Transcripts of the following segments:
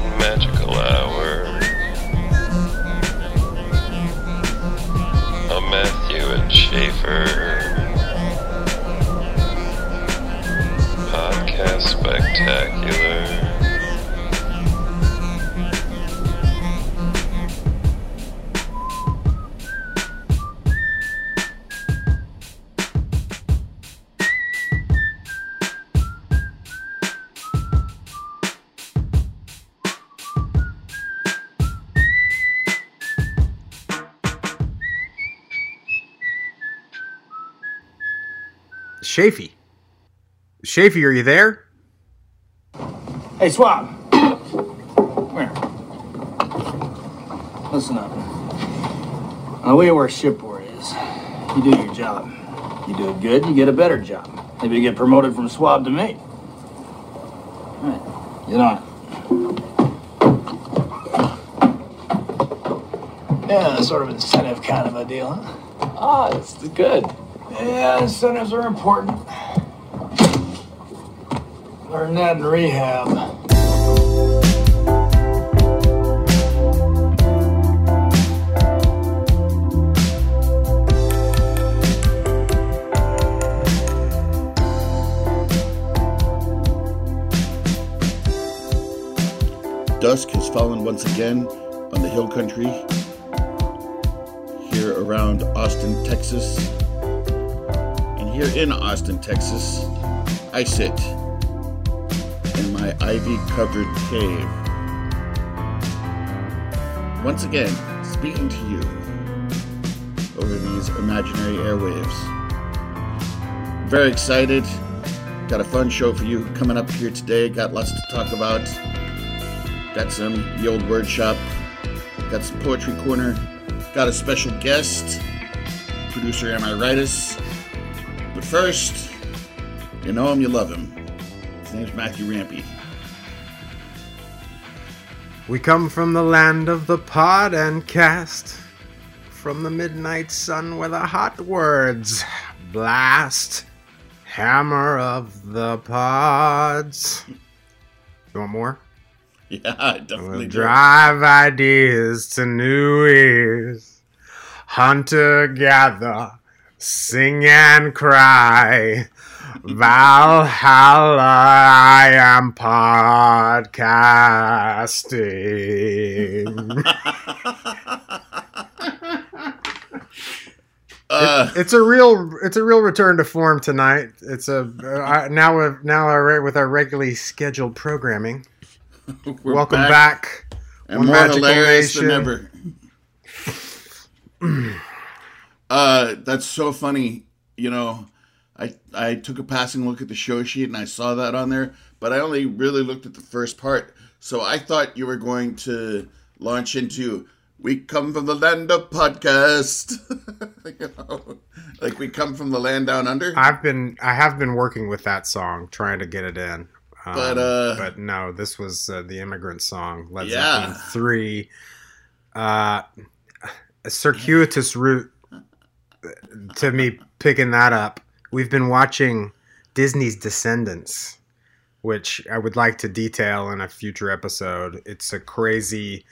One Magical Hour, a Matthew and Schaefer podcast spectacular. Shafee, are you there? Hey, Swab. Where? Listen up. On the way to where shipboard is, you do your job. You do it good, you get a better job. Maybe you get promoted from Swab to mate. All right, get on it. Yeah, sort of incentive kind of a deal, huh? Ah, it's good. Yeah, incentives are important. Learn that in rehab. Dusk has fallen once again on the hill country here around Austin, Texas. Here in Austin, Texas, I sit in my ivy-covered cave, once again speaking to you over these imaginary airwaves. Very excited, got a fun show for you coming up here today, got lots to talk about, got some The Old Word Shop, got some Poetry Corner, got a special guest, producer Amiritis. But first, you know him, you love him. His name's Matthew Rampy. We come from the land of the pod and cast, from the midnight sun where the hot words blast, hammer of the pods. You want more? Yeah, I definitely we'll do. Drive ideas to new ears, hunter-gatherer. Sing and cry, Valhalla, I am podcasting. It's a real return to form tonight. It's now with our regularly scheduled programming. Welcome back. And more hilarious than ever. That's so funny. You know, I took a passing look at the show sheet and I saw that on there, but I only really looked at the first part. So I thought you were going to launch into, we come from the land of podcast. You know, like we come from the land down under. I have been working with that song, trying to get it in. But no, this was the immigrant song. Led Zeppelin 3. A circuitous route. To me picking that up, we've been watching Disney's Descendants, which I would like to detail in a future episode. It's a crazy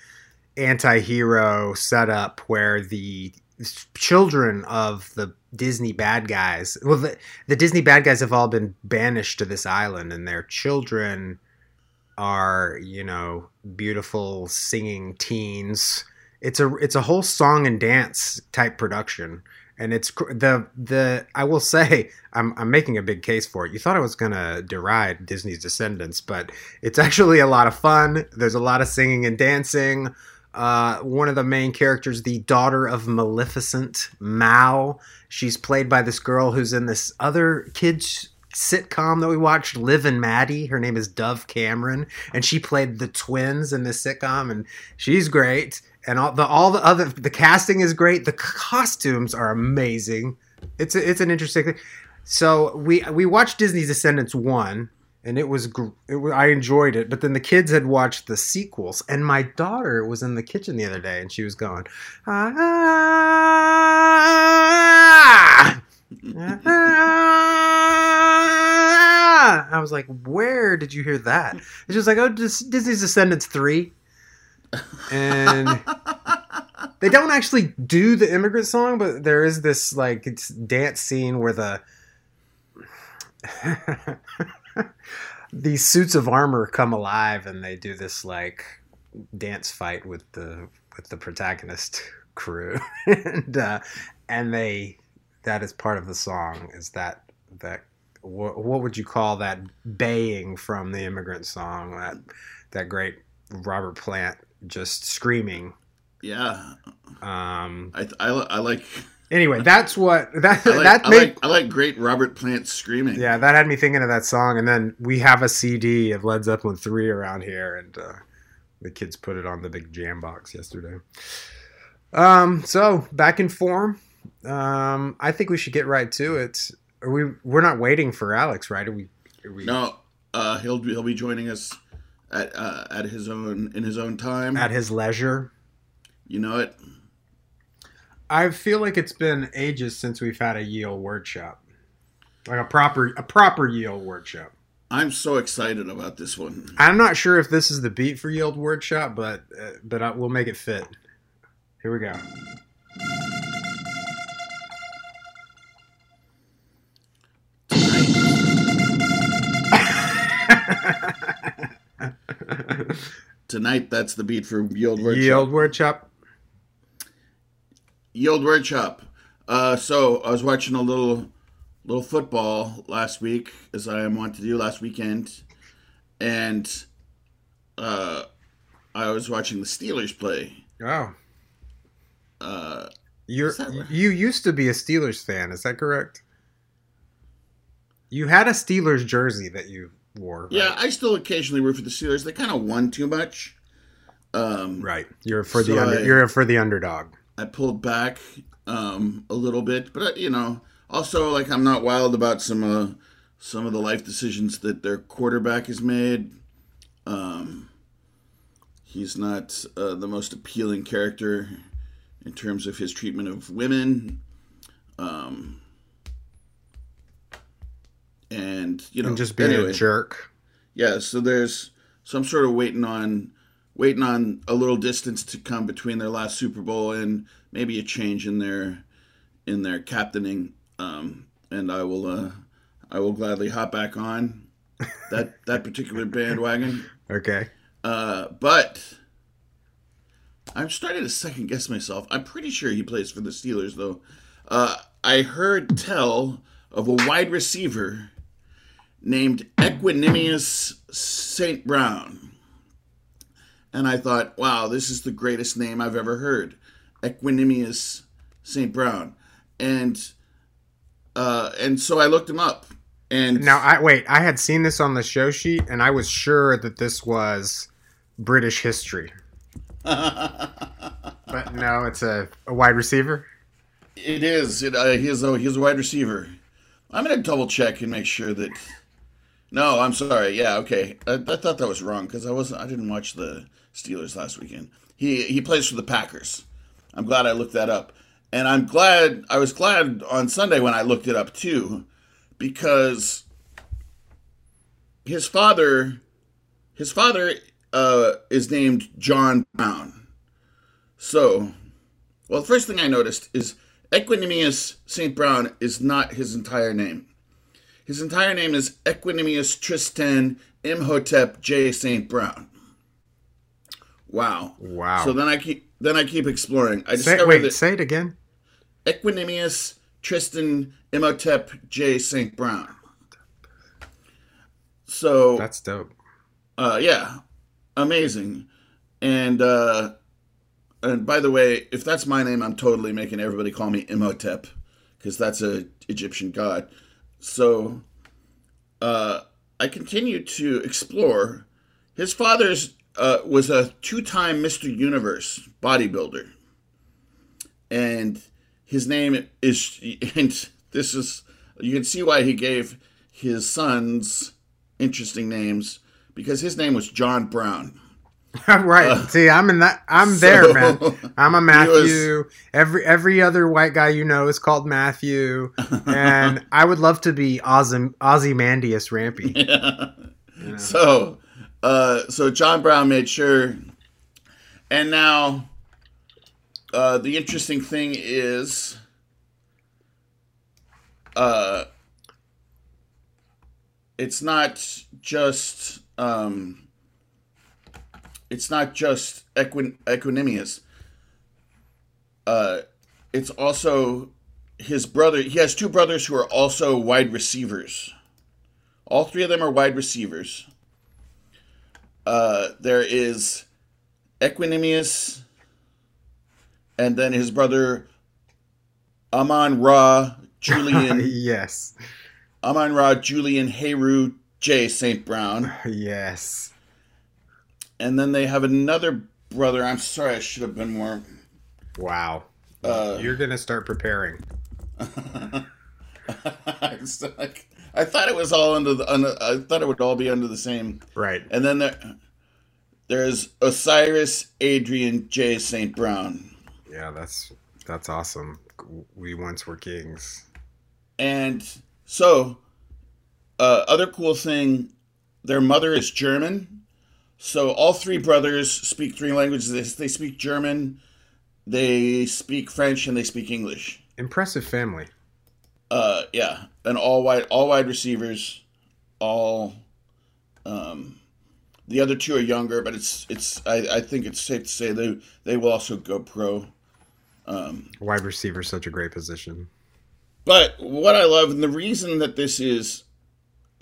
anti-hero setup where the children of the Disney bad guys, well, the Disney bad guys have all been banished to this island, and their children are, you know, beautiful singing teens. It's a whole song and dance type production. And it's I will say I'm making a big case for it. You thought I was gonna deride Disney's Descendants, but it's actually a lot of fun. There's a lot of singing and dancing. One of the main characters, the daughter of Maleficent, Mal, she's played by this girl who's in this other kids sitcom that we watched, Liv and Maddie. Her name is Dove Cameron, and she played the twins in this sitcom, and she's great. And the casting is great. The costumes are amazing. It's an interesting thing. So we watched Disney's Descendants 1, and it was I enjoyed it. But then the kids had watched the sequels, and my daughter was in the kitchen the other day, and she was going, ah. ha! I was like, where did you hear that? And she was like, oh, Disney's Descendants 3. And they don't actually do the immigrant song, but there is this, like, it's dance scene where these suits of armor come alive and they do this, like, dance fight with the protagonist crew. And they, that is part of the song, is that what would you call that baying from the immigrant song, that great Robert Plant just screaming. Yeah. I like. Anyway, that's what that I like, that I made, like. I like great Robert Plant screaming. Yeah, that had me thinking of that song. And then we have a CD of Led Zeppelin 3 around here, and the kids put it on the big jam box yesterday. So back in form. I think we should get right to it. We're not waiting for Alex, right? Are we? No. He'll be joining us at his own time, at his leisure. You know it. I feel like it's been ages since we've had a Yale workshop, like a proper Yale workshop. I'm so excited about this one. I'm not sure if this is the beat for Yale workshop, but we'll make it fit. Here we go. Tonight, that's the beat for Yield Workshop. Yield Workshop. So I was watching a little football last week, as I am wont to do last weekend, and I was watching the Steelers play. Oh. You used to be a Steelers fan, is that correct? You had a Steelers jersey that you wore, right? Yeah, I still occasionally root for the Steelers. They kind of won too much. Right. You're for the underdog. I pulled back a little bit, but also, like, I'm not wild about some of the life decisions that their quarterback has made. He's not the most appealing character in terms of his treatment of women. And just being a jerk. Yeah, so I'm sort of waiting on a little distance to come between their last Super Bowl and maybe a change in their captaining. And I will gladly hop back on that particular bandwagon. Okay. But I'm starting to second guess myself. I'm pretty sure he plays for the Steelers, though. I heard tell of a wide receiver named Equanimeous St. Brown. And I thought, wow, this is the greatest name I've ever heard. Equanimeous St. Brown. And so I looked him up. And now, I had seen this on the show sheet, and I was sure that this was British history. But no, it's a wide receiver? It is. He's a wide receiver. I'm going to double check and make sure that... No, I'm sorry. Yeah, okay. I thought that was wrong because I didn't watch the Steelers last weekend. He plays for the Packers. I'm glad I looked that up, and I was glad on Sunday when I looked it up too, because his father is named John Brown. So, well, the first thing I noticed is Equanimeous St. Brown is not his entire name. His entire name is Equanimeous Tristan Imhotep J. St. Brown. Wow. Wow. So then I keep exploring. Say it again. Equanimeous Tristan Imhotep J. St. Brown. So that's dope. Yeah, amazing. And by the way, if that's my name, I'm totally making everybody call me Imhotep, because that's an Egyptian god. So, I continue to explore. His father was a two-time Mr. Universe bodybuilder. And his name is... And this is... You can see why he gave his sons interesting names, because his name was John Brown. Right. See, I'm in that. There, man. I'm a Matthew. Every other white guy you know is called Matthew, and I would love to be Ozymandias Rampy. Yeah. Yeah. So John Brown made sure, and now the interesting thing is, it's not just Equanimeous. It's also his brother. He has two brothers who are also wide receivers. All three of them are wide receivers. There is Equanimeous, and then his brother Amon-Ra Julian. Yes. Amon-Ra Julian Heru J. St. Brown. Yes. And then they have another brother. I'm sorry, I should have been more. Wow. You're going to start preparing. I thought it was all I thought it would all be under the same. Right. And then there's Osiris Adrian J. St. Brown. Yeah, that's awesome. We once were kings. And so, other cool thing, their mother is German. So all three brothers speak three languages. They speak German, they speak French, and they speak English. Impressive family. Yeah, and all wide receivers. The other two are younger, but it's. I think it's safe to say they will also go pro. Wide receiver is such a great position. But what I love, and the reason that this is,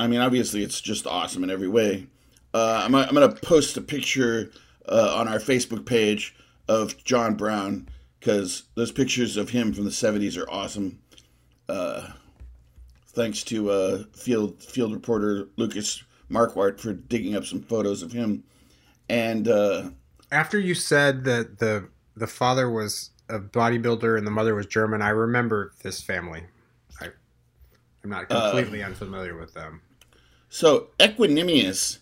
I mean, obviously it's just awesome in every way. I'm going to post a picture on our Facebook page of John Brown, because those pictures of him from the 70s are awesome. Thanks to field reporter Lucas Markwart for digging up some photos of him. And after you said that the father was a bodybuilder and the mother was German, I remember this family. I'm not completely unfamiliar with them. So Equanimeous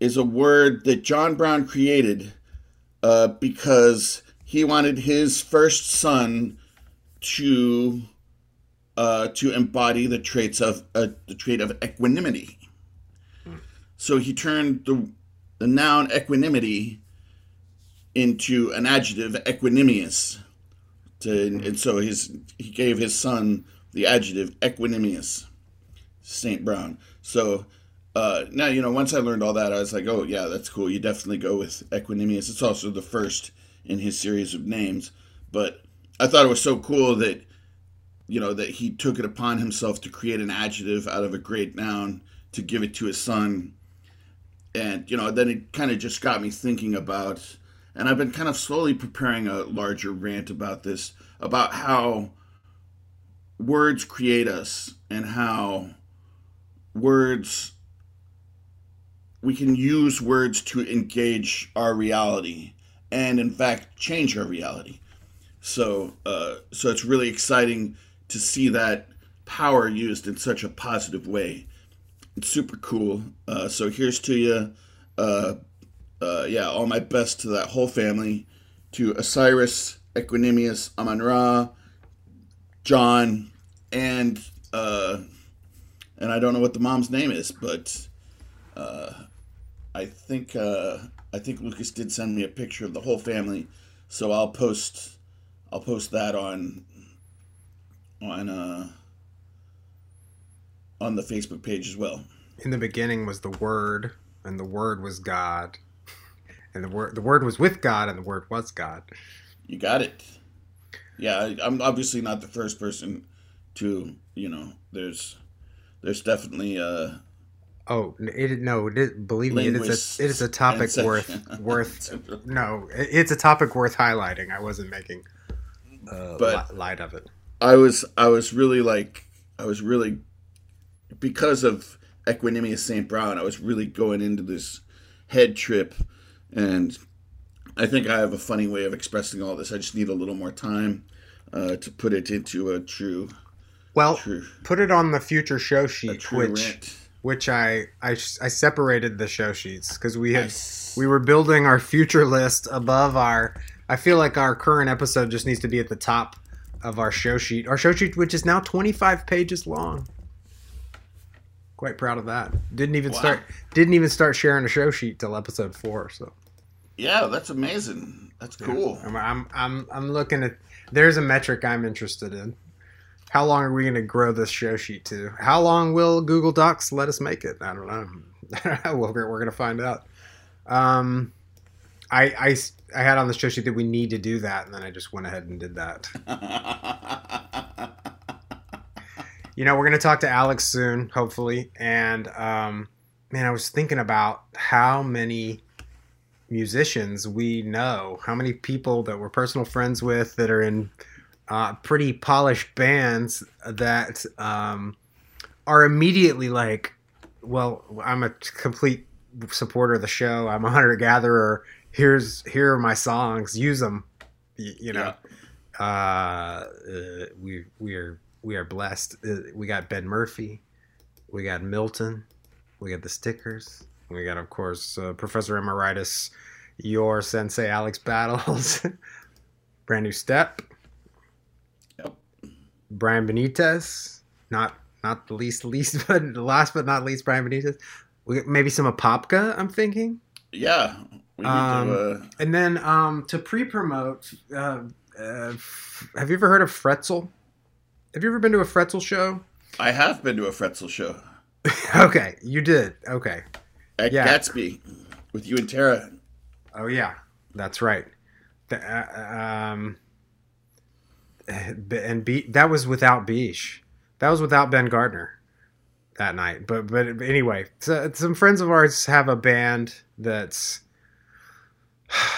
is a word that John Brown created because he wanted his first son to embody the traits of the trait of equanimity. Hmm. So he turned the noun equanimity into an adjective, equanimeous, and so he gave his son the adjective Equanimeous St. Brown. So. Now, you know, once I learned all that, I was like, oh, yeah, that's cool. You definitely go with Equanimeous. It's also the first in his series of names. But I thought it was so cool that, you know, that he took it upon himself to create an adjective out of a great noun to give it to his son. And, you know, then it kind of just got me thinking about, and I've been kind of slowly preparing a larger rant about this, about how words create us and how words... We can use words to engage our reality and, in fact, change our reality. So it's really exciting to see that power used in such a positive way. It's super cool. So here's to you. Yeah, all my best to that whole family, to Osiris, Equanimeous, Amon-Ra, John, and I don't know what the mom's name is, but... I think Lucas did send me a picture of the whole family, so I'll post that on the Facebook page as well. In the beginning was the Word, and the Word was God, and the Word was with God, and the Word was God. You got it. Yeah, I'm obviously not the first person to, you know. There's definitely Oh, believe me, it is a topic worth no, it's a topic worth highlighting. I wasn't making light of it. I was really because of Equanimeous St. Brown, I was really going into this head trip, and I think I have a funny way of expressing all this. I just need a little more time to put it into a true. Well, put it on the future show sheet, which. Rant. which I separated the show sheets because we had we were building our future list above our. I feel like our current episode just needs to be at the top of our show sheet. Our show sheet, which is now 25 pages long. Quite proud of that. Didn't even start sharing a show sheet till episode 4. So. Yeah, that's amazing. That's cool. Yeah. I'm looking at. There's a metric I'm interested in. How long are we going to grow this show sheet to? How long will Google Docs let us make it? I don't know. We're going to find out. I had on the show sheet that we need to do that, and then I just went ahead and did that. You know, we're going to talk to Alex soon, hopefully. And, man, I was thinking about how many musicians we know, how many people that we're personal friends with that are in pretty polished bands that are immediately like, well, I'm a complete supporter of the show. I'm a hunter-gatherer. Here are my songs. Use them. You know, yeah. We are blessed. We got Ben Murphy. We got Milton. We got the Stickers. We got, of course, Professor Emeritus, your sensei, Alex Battles. Brand New Step. Yep. Brian Benitez. Not the least, but last but not least, Brian Benitez. Maybe some Apopka, I'm thinking. Yeah. We need to, and then to pre-promote, have you ever heard of Fretzel? Have you ever been to a Fretzel show? I have been to a Fretzel show. Okay, you did. Okay. At Gatsby with you and Tara. Oh, yeah. That's right. That was without Beesh. That was without Ben Gardner that night. But anyway, so some friends of ours have a band that's...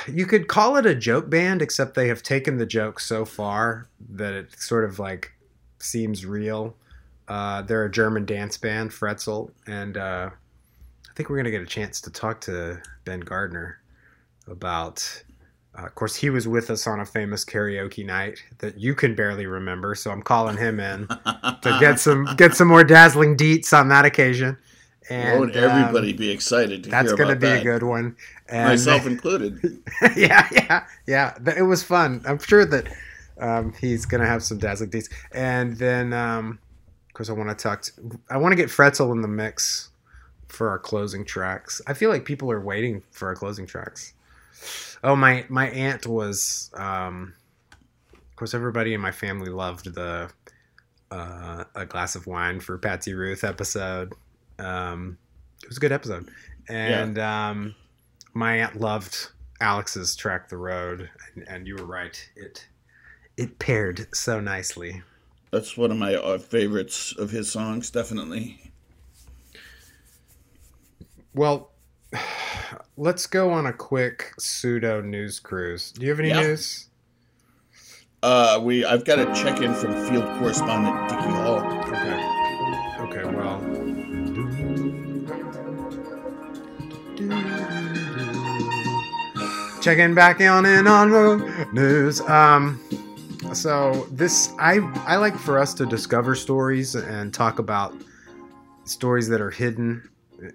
You could call it a joke band, except they have taken the joke so far that it sort of like seems real. They're a German dance band, Fretzel, and I think we're going to get a chance to talk to Ben Gardner about... of course, he was with us on a famous karaoke night that you can barely remember, so I'm calling him in to get some more dazzling deets on that occasion. And, won't everybody be excited to hear about that? That's going to be a good one. And, myself included. Yeah. It was fun. I'm sure that he's going to have some dazzling deets. And then, of course, I want to get Fretzel in the mix for our closing tracks. I feel like people are waiting for our closing tracks. Oh, my aunt was, of course, everybody in my family loved the A Glass of Wine for Patsy Ruth episode. It was a good episode, and my aunt loved Alex's track "The Road," and you were right; it paired so nicely. That's one of my favorites of his songs, definitely. Well, let's go on a quick pseudo news cruise. Do you have any news? I've got a check in from field correspondent Dickie Hall. Okay. Well. Checking back on and on the news. So this, I like for us to discover stories and talk about stories that are hidden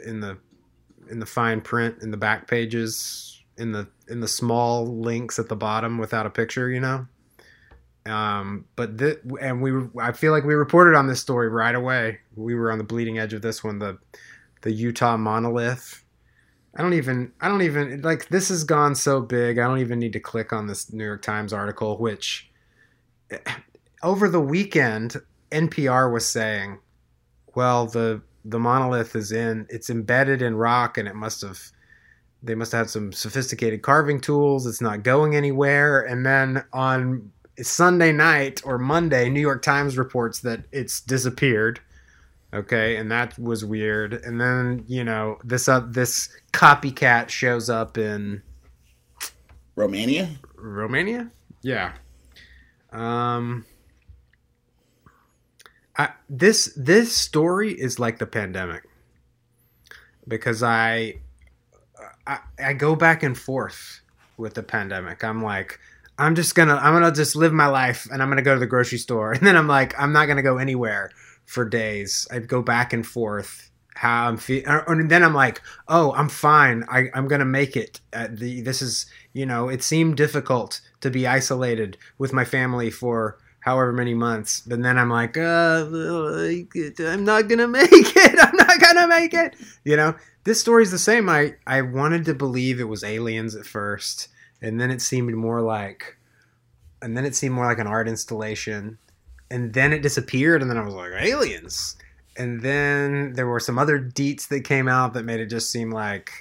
in the fine print, in the back pages, in the small links at the bottom without a picture, you know. I feel like we reported on this story right away. We were on the bleeding edge of this one. The Utah monolith. I don't even like, this has gone so big. I don't even need to click on this New York Times article, which over the weekend NPR was saying, well, the monolith it's embedded in rock, and they must have had some sophisticated carving tools. It's not going anywhere. And then on Sunday night or Monday, New York Times reports that it's disappeared. Okay, and that was weird. And then, you know, this copycat shows up in Romania? Yeah. This story is like the pandemic, because I go back and forth with the pandemic. I'm like, I'm gonna just live my life, and I'm gonna go to the grocery store, and then I'm like, I'm not gonna go anywhere. For days, I'd go back and forth how I'm feeling. And then I'm like, oh, I'm fine. I'm going to make it. This is, you know, it seemed difficult to be isolated with my family for however many months. But then I'm like, I'm not going to make it. I'm not going to make it. You know, this story's the same. I wanted to believe it was aliens at first. And then it seemed more like, an art installation. And then it disappeared. And then I was like, aliens. And then there were some other deets that came out that made it just seem like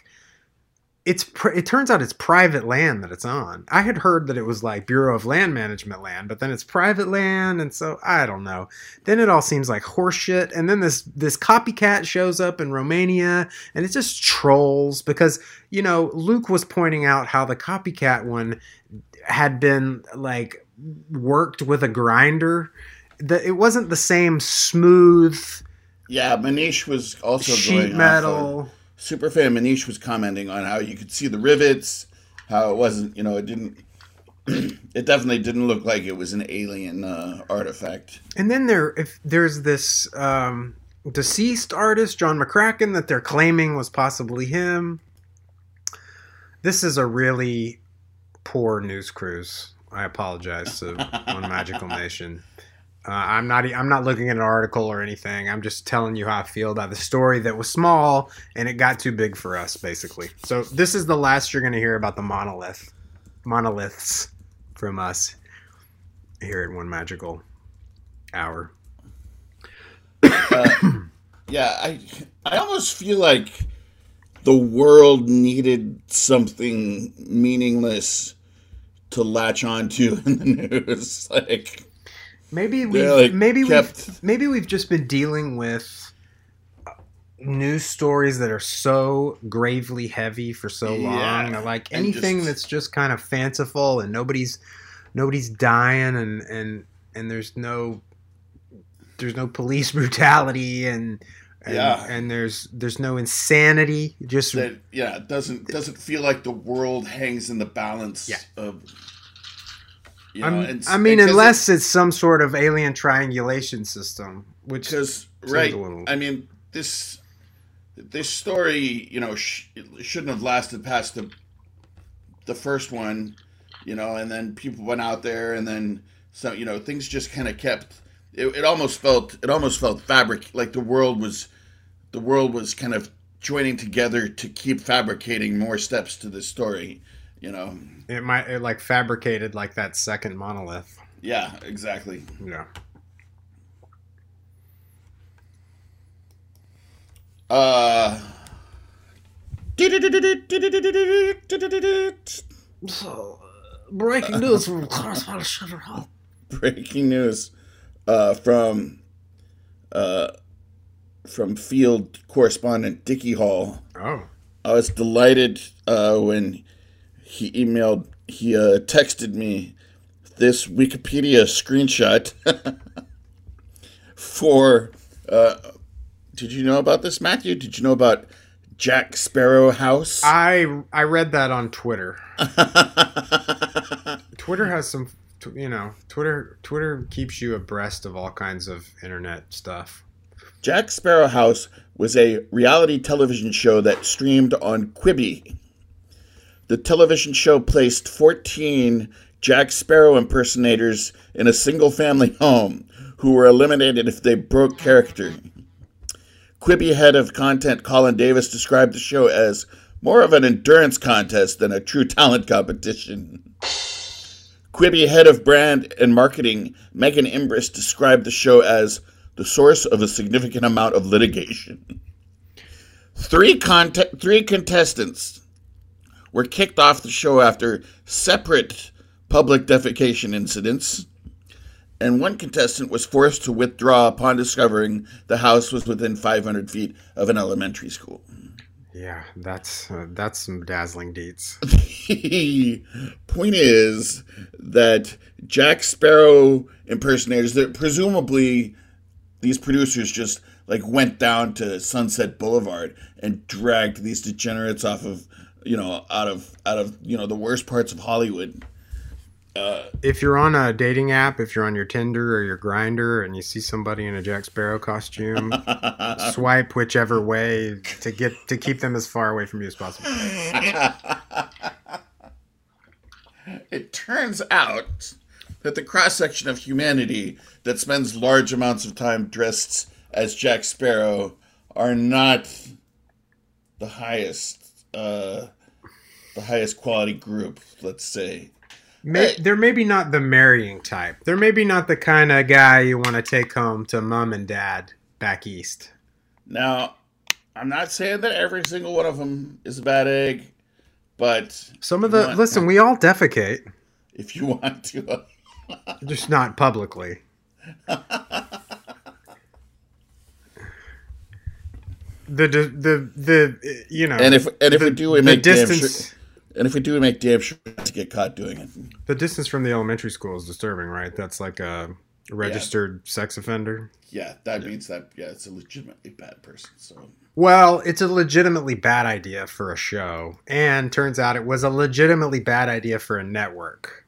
it turns out it's private land that it's on. I had heard that it was like Bureau of Land Management land, but then it's private land. And so I don't know. Then it all seems like horseshit. And then this copycat shows up in Romania and it's just trolls because, you know, Luke was pointing out how the copycat one had been like worked with a grinder. It wasn't the same smooth. Yeah, Manish was also sheet metal. Superfan Manish was commenting on how you could see the rivets, how it wasn't, you know, it didn't, it definitely didn't look like it was an alien artifact. And then there's this deceased artist, John McCracken, that they're claiming was possibly him. This is a really poor news cruise. I apologize to One Magical Nation. I'm not looking at an article or anything. I'm just telling you how I feel about the story that was small and it got too big for us, basically. So this is the last you're going to hear about the monoliths from us here at One Magical Hour. Yeah, I almost feel like the world needed something meaningless to latch onto in the news, like. Maybe we've just been dealing with news stories that are so gravely heavy for so long. Like anything that's just kind of fanciful and nobody's dying and there's no police brutality and there's no insanity. Just that, it doesn't feel like the world hangs in the balance of. You know, unless it's some sort of alien triangulation system, which is right. I mean, this story, you know, shouldn't have lasted past the first one, you know, and then people went out there, and then so, you know, things just kind of kept. It almost felt fabric, like the world was kind of joining together to keep fabricating more steps to this story. You know, it like fabricated like that second monolith. Yeah, exactly. Yeah. So, breaking news from Correspondent Shutter Hall. Breaking news from field correspondent Dickie Hall. Oh, I was delighted when. He texted me this Wikipedia screenshot for, did you know about this, Matthew? Did you know about Jack Sparrow House? I read that on Twitter. Twitter has some, you know, Twitter keeps you abreast of all kinds of internet stuff. Jack Sparrow House was a reality television show that streamed on Quibi. The television show placed 14 Jack Sparrow impersonators in a single-family home who were eliminated if they broke character. Quibi head of content Colin Davis described the show as more of an endurance contest than a true talent competition. Quibi head of brand and marketing Megan Imbris described the show as the source of a significant amount of litigation. Three contestants were kicked off the show after separate public defecation incidents, and one contestant was forced to withdraw upon discovering the house was within 500 feet of an elementary school. Yeah, that's some dazzling deeds. The point is that Jack Sparrow impersonators, that presumably these producers just like went down to Sunset Boulevard and dragged these degenerates off of, you know, out of the worst parts of Hollywood, If you're on a dating app, if you're on your Tinder or your Grindr and you see somebody in a Jack Sparrow costume, swipe whichever way to keep them as far away from you as possible. It turns out that the cross-section of humanity that spends large amounts of time dressed as Jack Sparrow are not the highest, the highest quality group, let's say. They're maybe not the marrying type. They're maybe not the kind of guy you want to take home to mom and dad back east. Now, I'm not saying that every single one of them is a bad egg, but some of the listen, we all defecate. If you want to, just not publicly. The you know, and if we do, we make distance. And if we do, we make damn sure to get caught doing it. The distance from the elementary school is disturbing, right? That's like a registered sex offender. Yeah, that means that, it's a legitimately bad person. So, well, it's a legitimately bad idea for a show. And turns out it was a legitimately bad idea for a network.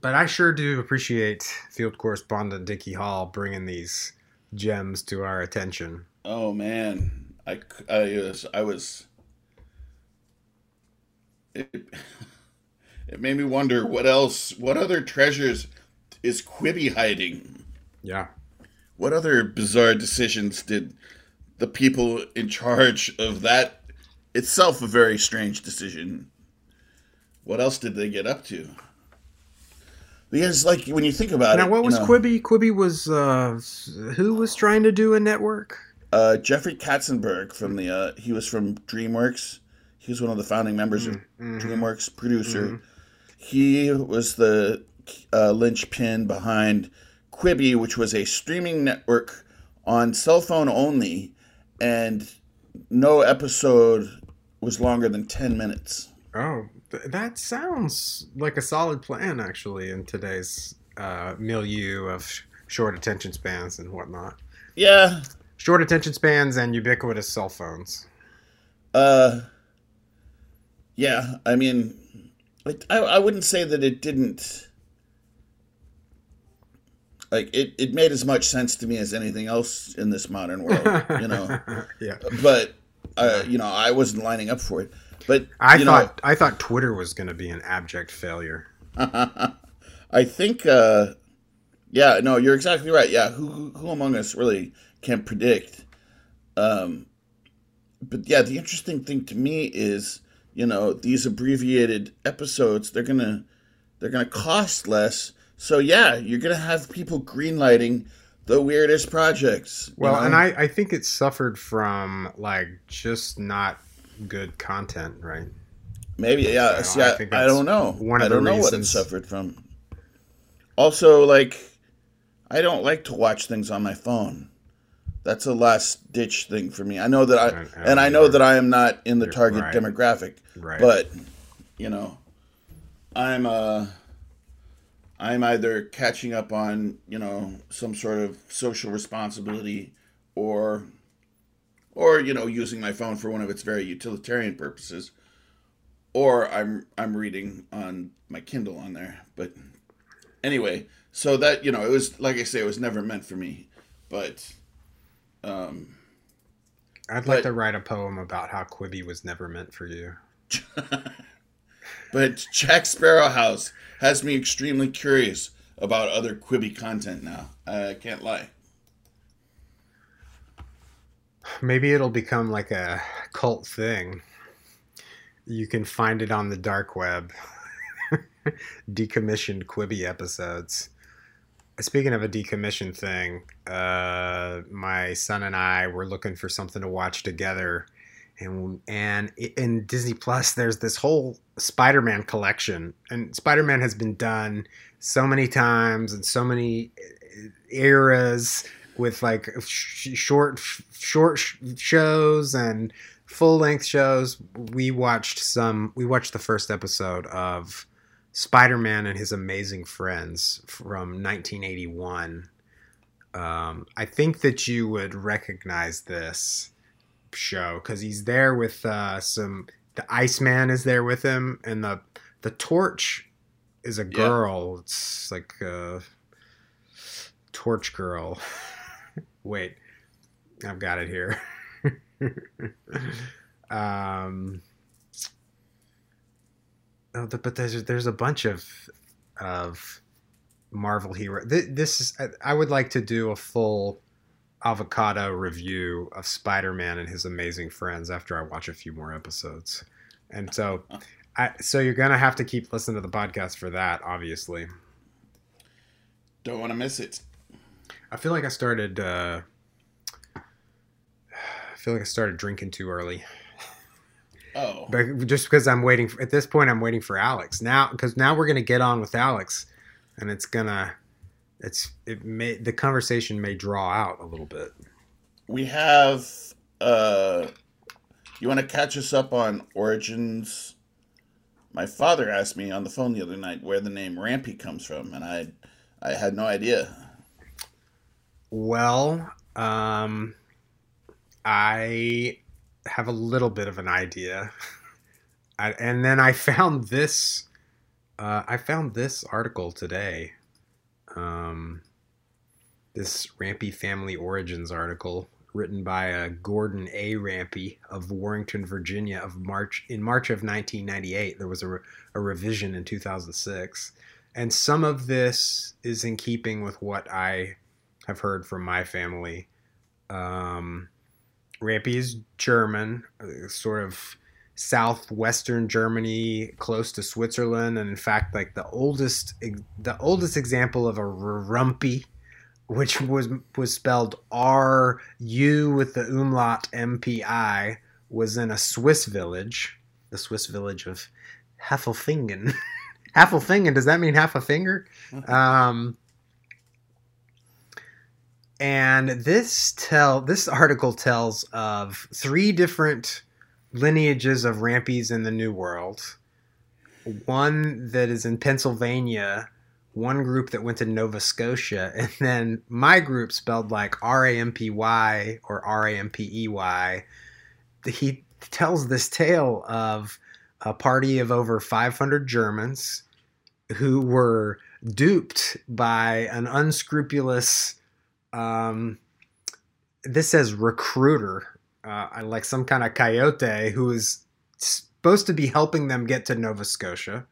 But I sure do appreciate field correspondent Dickie Hall bringing these gems to our attention. Oh, man. I was... It made me wonder what other treasures is Quibi hiding? Yeah. What other bizarre decisions did the people in charge of that itself a very strange decision? What else did they get up to? Because, like, when you think about it. Now, what was Quibi? Quibi was, who was trying to do a network? Jeffrey Katzenberg he was from DreamWorks. He was one of the founding members of DreamWorks, producer. Mm-hmm. He was the linchpin behind Quibi, which was a streaming network on cell phone only, and no episode was longer than 10 minutes. Oh, that sounds like a solid plan, actually, in today's milieu of short attention spans and whatnot. Yeah. Short attention spans and ubiquitous cell phones. Yeah, I mean, I wouldn't say that it didn't, like, it made as much sense to me as anything else in this modern world, you know? Yeah. But, I wasn't lining up for it. But I thought Twitter was going to be an abject failure. I think, you're exactly right. Yeah, who among us really can predict? But, yeah, the interesting thing to me is... You know, these abbreviated episodes, they're gonna cost less. So yeah, you're gonna have people greenlighting the weirdest projects. Well, you know? And I think it suffered from like just not good content, right? Maybe, yeah. So, I don't know. I don't know what it suffered from. Also, like, I don't like to watch things on my phone. That's a last ditch thing for me. I know that I know that I am not in the target demographic, right. But you know, I'm either catching up on, you know, some sort of social responsibility or, you know, using my phone for one of its very utilitarian purposes, or I'm reading on my Kindle on there. But anyway, so that, you know, it was, like I say, it was never meant for me, but I'd like to write a poem about how Quibi was never meant for you. But Jack Sparrow House has me extremely curious about other Quibi content now. I can't lie. Maybe it'll become like a cult thing. You can find it on the dark web. Decommissioned Quibi episodes. Speaking of a decommissioned thing, my son and I were looking for something to watch together, and in Disney Plus, there's this whole Spider-Man collection, and Spider-Man has been done so many times and so many eras with like short shows and full-length shows. We watched the first episode of Spider-Man and His Amazing Friends from 1981. I think that you would recognize this show because he's there with the Iceman is there with him, and the Torch is a girl. Yeah. It's like a torch girl. Wait, I've got it here. But there's a bunch of Marvel hero. This is, I would like to do a full avocado review of Spider-Man and his amazing friends after I watch a few more episodes. And so so you're going to have to keep listening to the podcast for that, obviously. Don't want to miss it. I feel like I started drinking too early. Oh. But just because I'm waiting for Alex. Now, because now we're going to get on with Alex, and the conversation may draw out a little bit. We have you want to catch us up on origins? My father asked me on the phone the other night where the name Rampy comes from, and I had no idea. Well, I have a little bit of an idea. And then I found this article today. This Rampy Family Origins article written by Gordon A. Rampy of Warrington, Virginia, in March of 1998. There was a revision in 2006. And some of this is in keeping with what I have heard from my family. Rampy is German, sort of southwestern Germany, close to Switzerland, and in fact, like the oldest example of a Rumpy, which was spelled R-U with the umlaut M-P-I, was in a Swiss village, the Swiss village of Häfelfingen. Häfelfingen, does that mean half a finger? And this article tells of three different lineages of Rampies in the New World. One that is in Pennsylvania, one group that went to Nova Scotia, and then my group spelled like R-A-M-P-Y or R-A-M-P-E-Y. He tells this tale of a party of over 500 Germans who were duped by an unscrupulous... this says recruiter, like some kind of coyote who is supposed to be helping them get to Nova Scotia,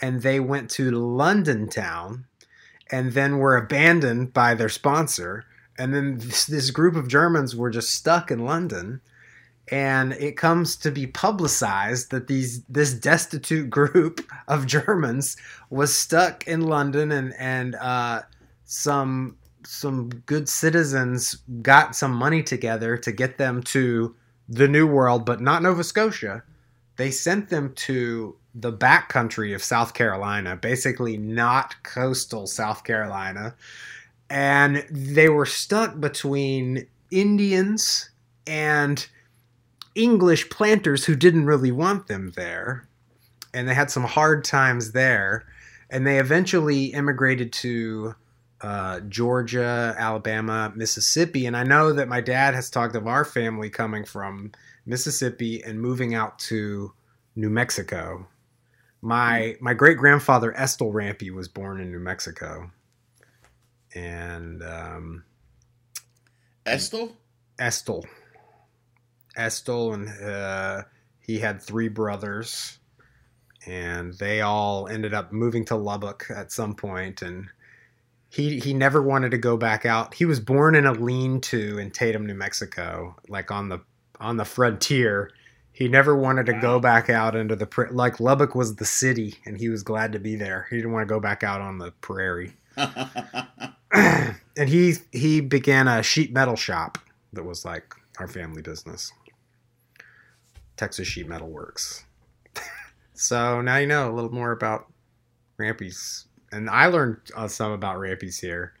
and they went to London town and then were abandoned by their sponsor. And then this group of Germans were just stuck in London, and it comes to be publicized that this destitute group of Germans was stuck in London, and some good citizens got some money together to get them to the New World, but not Nova Scotia. They sent them to the back country of South Carolina, basically not coastal South Carolina. And they were stuck between Indians and English planters who didn't really want them there. And they had some hard times there. And they eventually immigrated to... Georgia, Alabama, Mississippi. And I know that my dad has talked of our family coming from Mississippi and moving out to New Mexico. My great-grandfather, Estel Rampey, was born in New Mexico. And Estel, and he had three brothers. And they all ended up moving to Lubbock at some point, and He never wanted to go back out. He was born in a lean-to in Tatum, New Mexico, like on the frontier. He never wanted to go back out into the... Like, Lubbock was the city, and he was glad to be there. He didn't want to go back out on the prairie. And he began a sheet metal shop that was like our family business. Texas Sheet Metal Works. So now you know a little more about Rampies. And I learned some about Rampies here.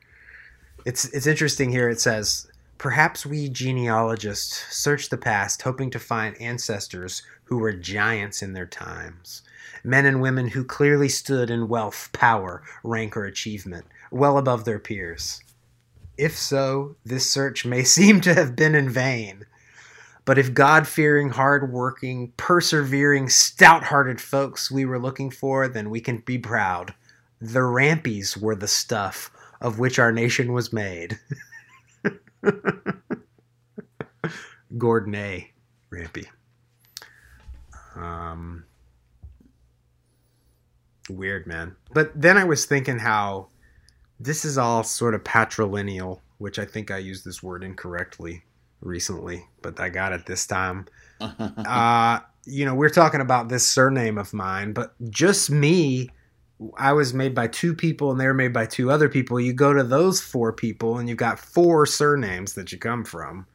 It's interesting here. It says, perhaps we genealogists search the past, hoping to find ancestors who were giants in their times. Men and women who clearly stood in wealth, power, rank, or achievement, well above their peers. If so, this search may seem to have been in vain. But if God-fearing, hard-working, persevering, stout-hearted folks we were looking for, then we can be proud. The Rampies were the stuff of which our nation was made. Gordon A. Rampy. Weird, man. But then I was thinking how this is all sort of patrilineal, which I think I used this word incorrectly recently, but I got it this time. You know, we're talking about this surname of mine, but just me, I was made by two people and they were made by two other people. You go to those four people and you've got four surnames that you come from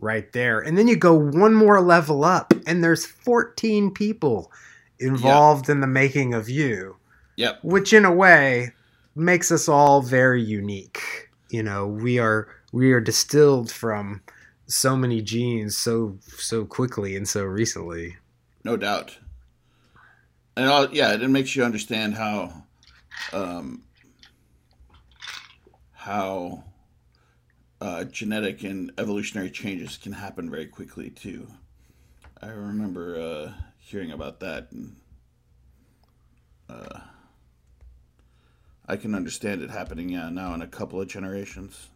right there. And then you go one more level up and there's 14 people involved in the making of you. Yep. Which in a way makes us all very unique. You know, we are distilled from so many genes so quickly and so recently. No doubt. And it makes you understand how genetic and evolutionary changes can happen very quickly too. I remember hearing about that, and I can understand it happening now in a couple of generations.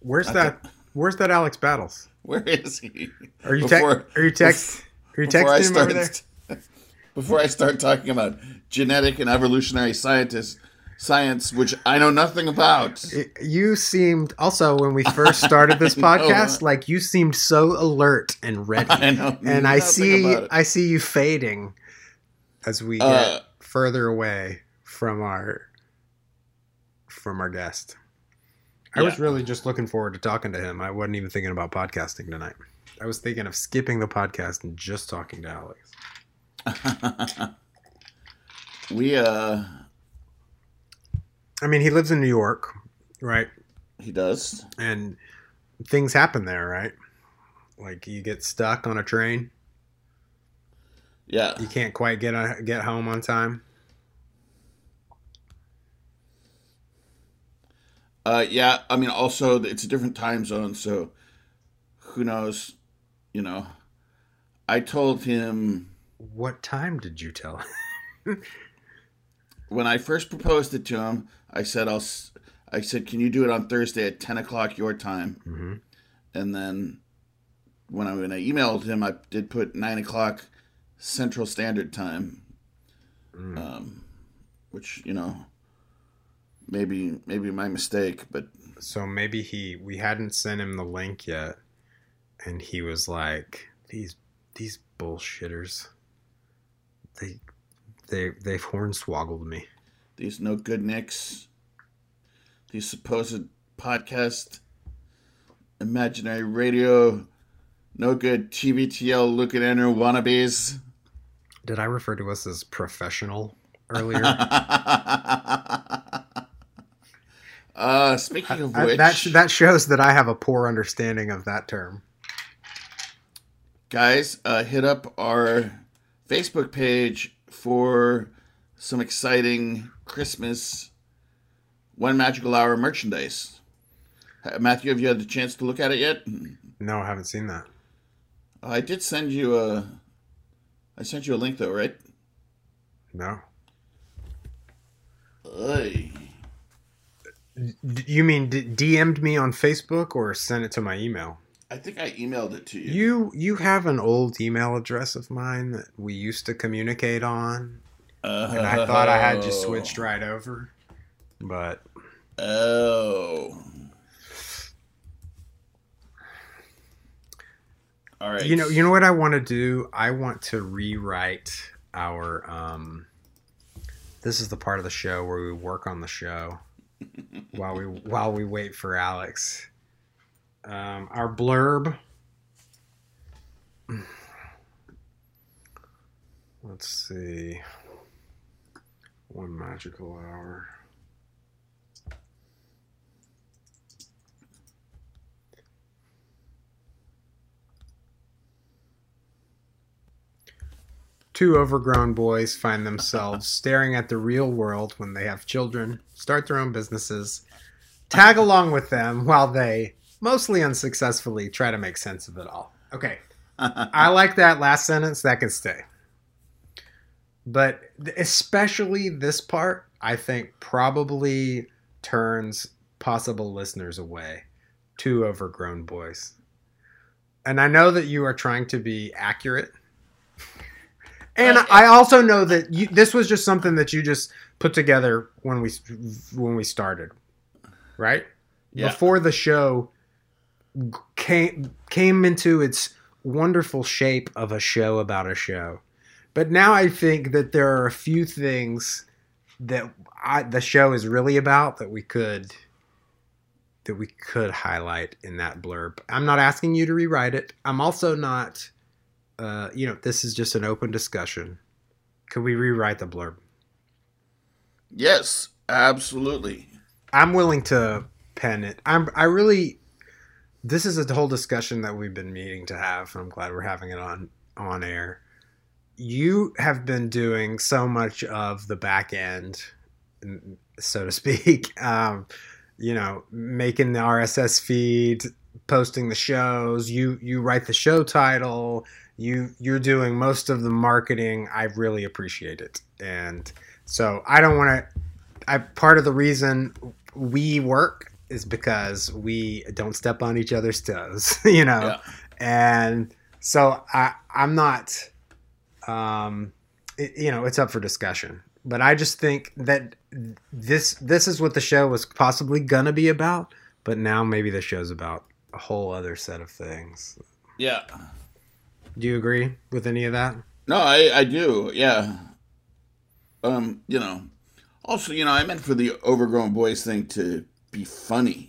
Where's that Alex Battles? Where is he? Are you texting him over there? Before I start talking about genetic and evolutionary science, which I know nothing about. You seemed, also when we first started this podcast, like you seemed so alert and ready. I know, and I see you fading as we get further away from our guest. I was really just looking forward to talking to him. I wasn't even thinking about podcasting tonight. I was thinking of skipping the podcast and just talking to Alex. I mean, he lives in New York, right? He does. And things happen there, right? Like you get stuck on a train. Yeah. You can't quite get home on time. Yeah, I mean, also, it's a different time zone, so who knows, you know. I told him... What time did you tell him? When I first proposed it to him, I said, can you do it on Thursday at 10 o'clock your time? Mm-hmm. And then when I emailed him, I did put 9 o'clock Central Standard Time, which, you know... Maybe my mistake, but so maybe we hadn't sent him the link yet, and he was like, "These bullshitters, they've hornswoggled me. These no good nicks, these supposed podcast, imaginary radio, no good TBTL look at enter wannabes." Did I refer to us as professional earlier? Speaking of which... That shows that I have a poor understanding of that term. Guys, hit up our Facebook page for some exciting Christmas One Magical Hour merchandise. Matthew, have you had the chance to look at it yet? No, I haven't seen that. I did send you a link, though, right? No. Oy. You mean DM'd me on Facebook or sent it to my email? I think I emailed it to you. You have an old email address of mine that we used to communicate on, and I thought I had just switched right over. But all right. You know what I want to do? I want to rewrite our. This is the part of the show where we work on the show. While we wait for Alex, our blurb. Let's see. One Magical Hour. Two overgrown boys find themselves staring at the real world when they have children, start their own businesses, tag along with them while they, mostly unsuccessfully, try to make sense of it all. Okay. I like that last sentence. That can stay. But especially this part, I think, probably turns possible listeners away. Two overgrown boys. And I know that you are trying to be accurate. And I also know that this was just something that you just put together when we started, right? Yeah. Before the show came into its wonderful shape of a show about a show. But now I think that there are a few things that the show is really about that we could highlight in that blurb. I'm not asking you to rewrite it. I'm also not, this is just an open discussion. Could we rewrite the blurb? Yes, absolutely. I'm willing to pen it. This is a whole discussion that we've been meaning to have, and I'm glad we're having it on air. You have been doing so much of the back end, so to speak, making the RSS feed, posting the shows, you write the show title, you're doing most of the marketing. I really appreciate it. And so part of the reason we work is because we don't step on each other's toes, Yeah. And so I'm not... it's up for discussion, but I just think that this is what the show was possibly gonna be about, but now maybe the show's about a whole other set of things. Yeah. Do you agree with any of that? No, I do. Yeah. Also, I meant for the overgrown boys thing to be funny.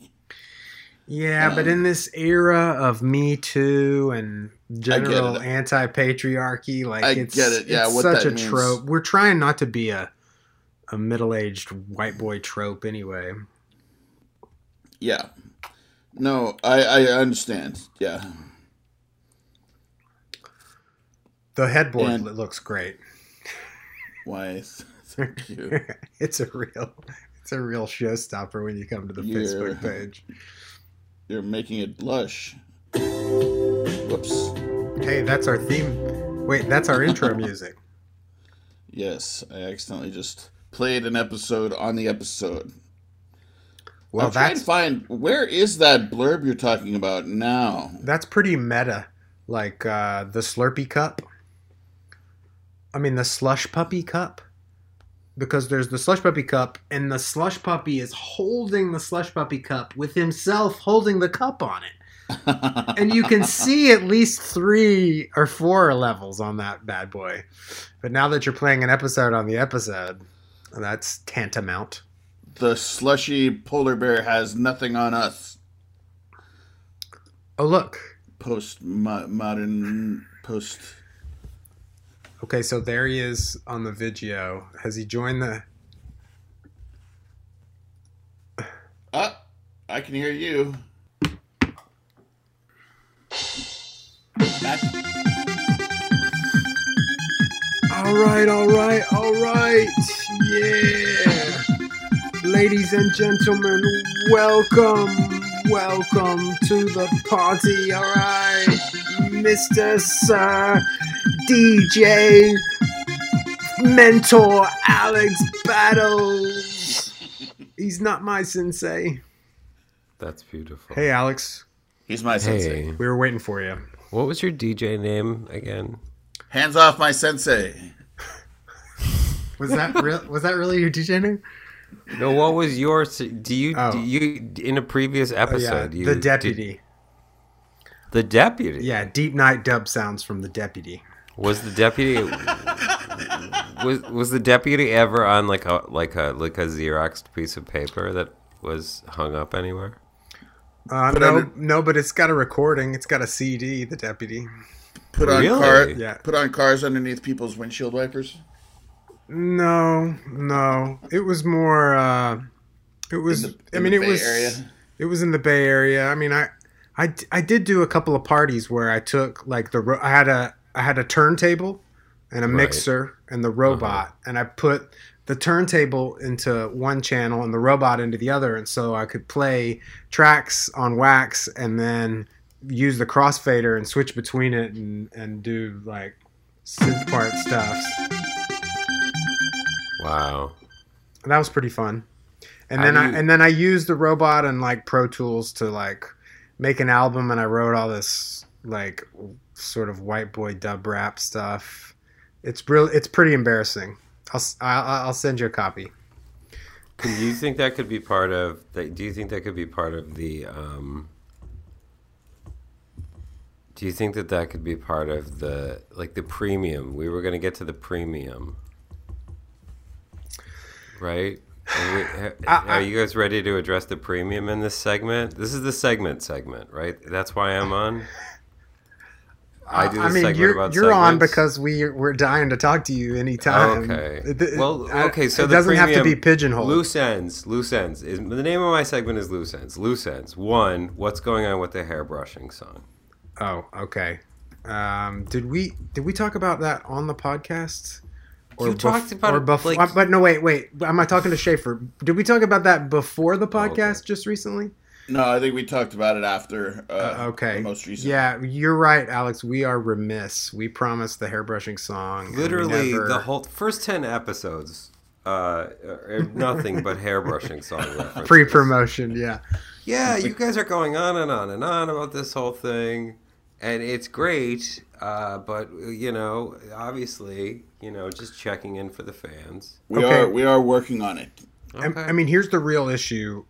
Yeah, but in this era of Me Too and general anti-patriarchy, it's such a trope. We're trying not to be a middle-aged white boy trope anyway. Yeah. No, I understand. Yeah. The headboard looks great. Why? Thank you. It's a real showstopper when you come to the Facebook page. You're making it blush. Whoops. Hey, that's our theme. Wait, that's our intro music. Yes, I accidentally just played an episode on the episode. Well, I'm trying to find, where is that blurb you're talking about now? That's pretty meta. Like the Slurpee cup. I mean, the Slush Puppy cup. Because there's the Slush Puppy cup, and the Slush Puppy is holding the Slush Puppy cup with himself holding the cup on it. And you can see at least 3 or 4 levels on that bad boy. But now that you're playing an episode on the episode, that's tantamount. The slushy polar bear has nothing on us. Oh, look. Post-modern. Okay, so there he is on the video. Has he joined the... I can hear you. All right. Yeah. Ladies and gentlemen, welcome to the party. All right, Mr. Sir DJ Mentor Alex Battles. He's not my sensei. That's beautiful. Hey, Alex. He's my sensei. We were waiting for you. What was your DJ name again? Hands off my sensei. Was that really your DJ name? No. What was your? Do you in a previous episode? Oh, yeah. The deputy. The deputy. Yeah, deep night dub sounds from the deputy. Was the deputy? was the deputy ever on like a Xeroxed piece of paper that was hung up anywhere? No, but it's got a recording. It's got a CD. The deputy put on put on cars underneath people's windshield wipers. No, it was more. It was in the Bay Area. I mean, I did do a couple of parties where I took I had a turntable and a mixer and the robot, and I put the turntable into one channel and the robot into the other, and so I could play tracks on wax and then use the crossfader and switch between it and do synth part stuff. Wow. That was pretty fun. And then I used the robot and like Pro Tools to like make an album, and I wrote all this like sort of white boy dub rap stuff. It's real. It's pretty embarrassing. I'll send you a copy. Do you think that could be part of? Do you think that could be part of the? Do you think that that could be part of the like the premium? We were going to get to the premium, right? Are you guys ready to address the premium in this segment? This is the segment, right? That's why I'm on. I do this segment about segments. You're on because we're dying to talk to you anytime. Okay. So the premium doesn't have to be pigeonholed. Loose ends. The name of my segment is Loose Ends. Loose Ends. One, what's going on with the hairbrushing song? Oh, okay. Did we talk about that on the podcast? You talked about it before. Like, but no, wait. Am I talking to Schaefer? Did we talk about that before the podcast just recently? No, I think we talked about it after the most recent. Yeah, you're right, Alex. We are remiss. We promised the hairbrushing song. Literally, the whole first 10 episodes, nothing but hairbrushing song references. Pre-promotion, yeah. Yeah, you guys are going on and on and on about this whole thing, and it's great, but, you know, obviously, you know, just checking in for the fans. We are working on it. Okay. I mean, here's the real issue.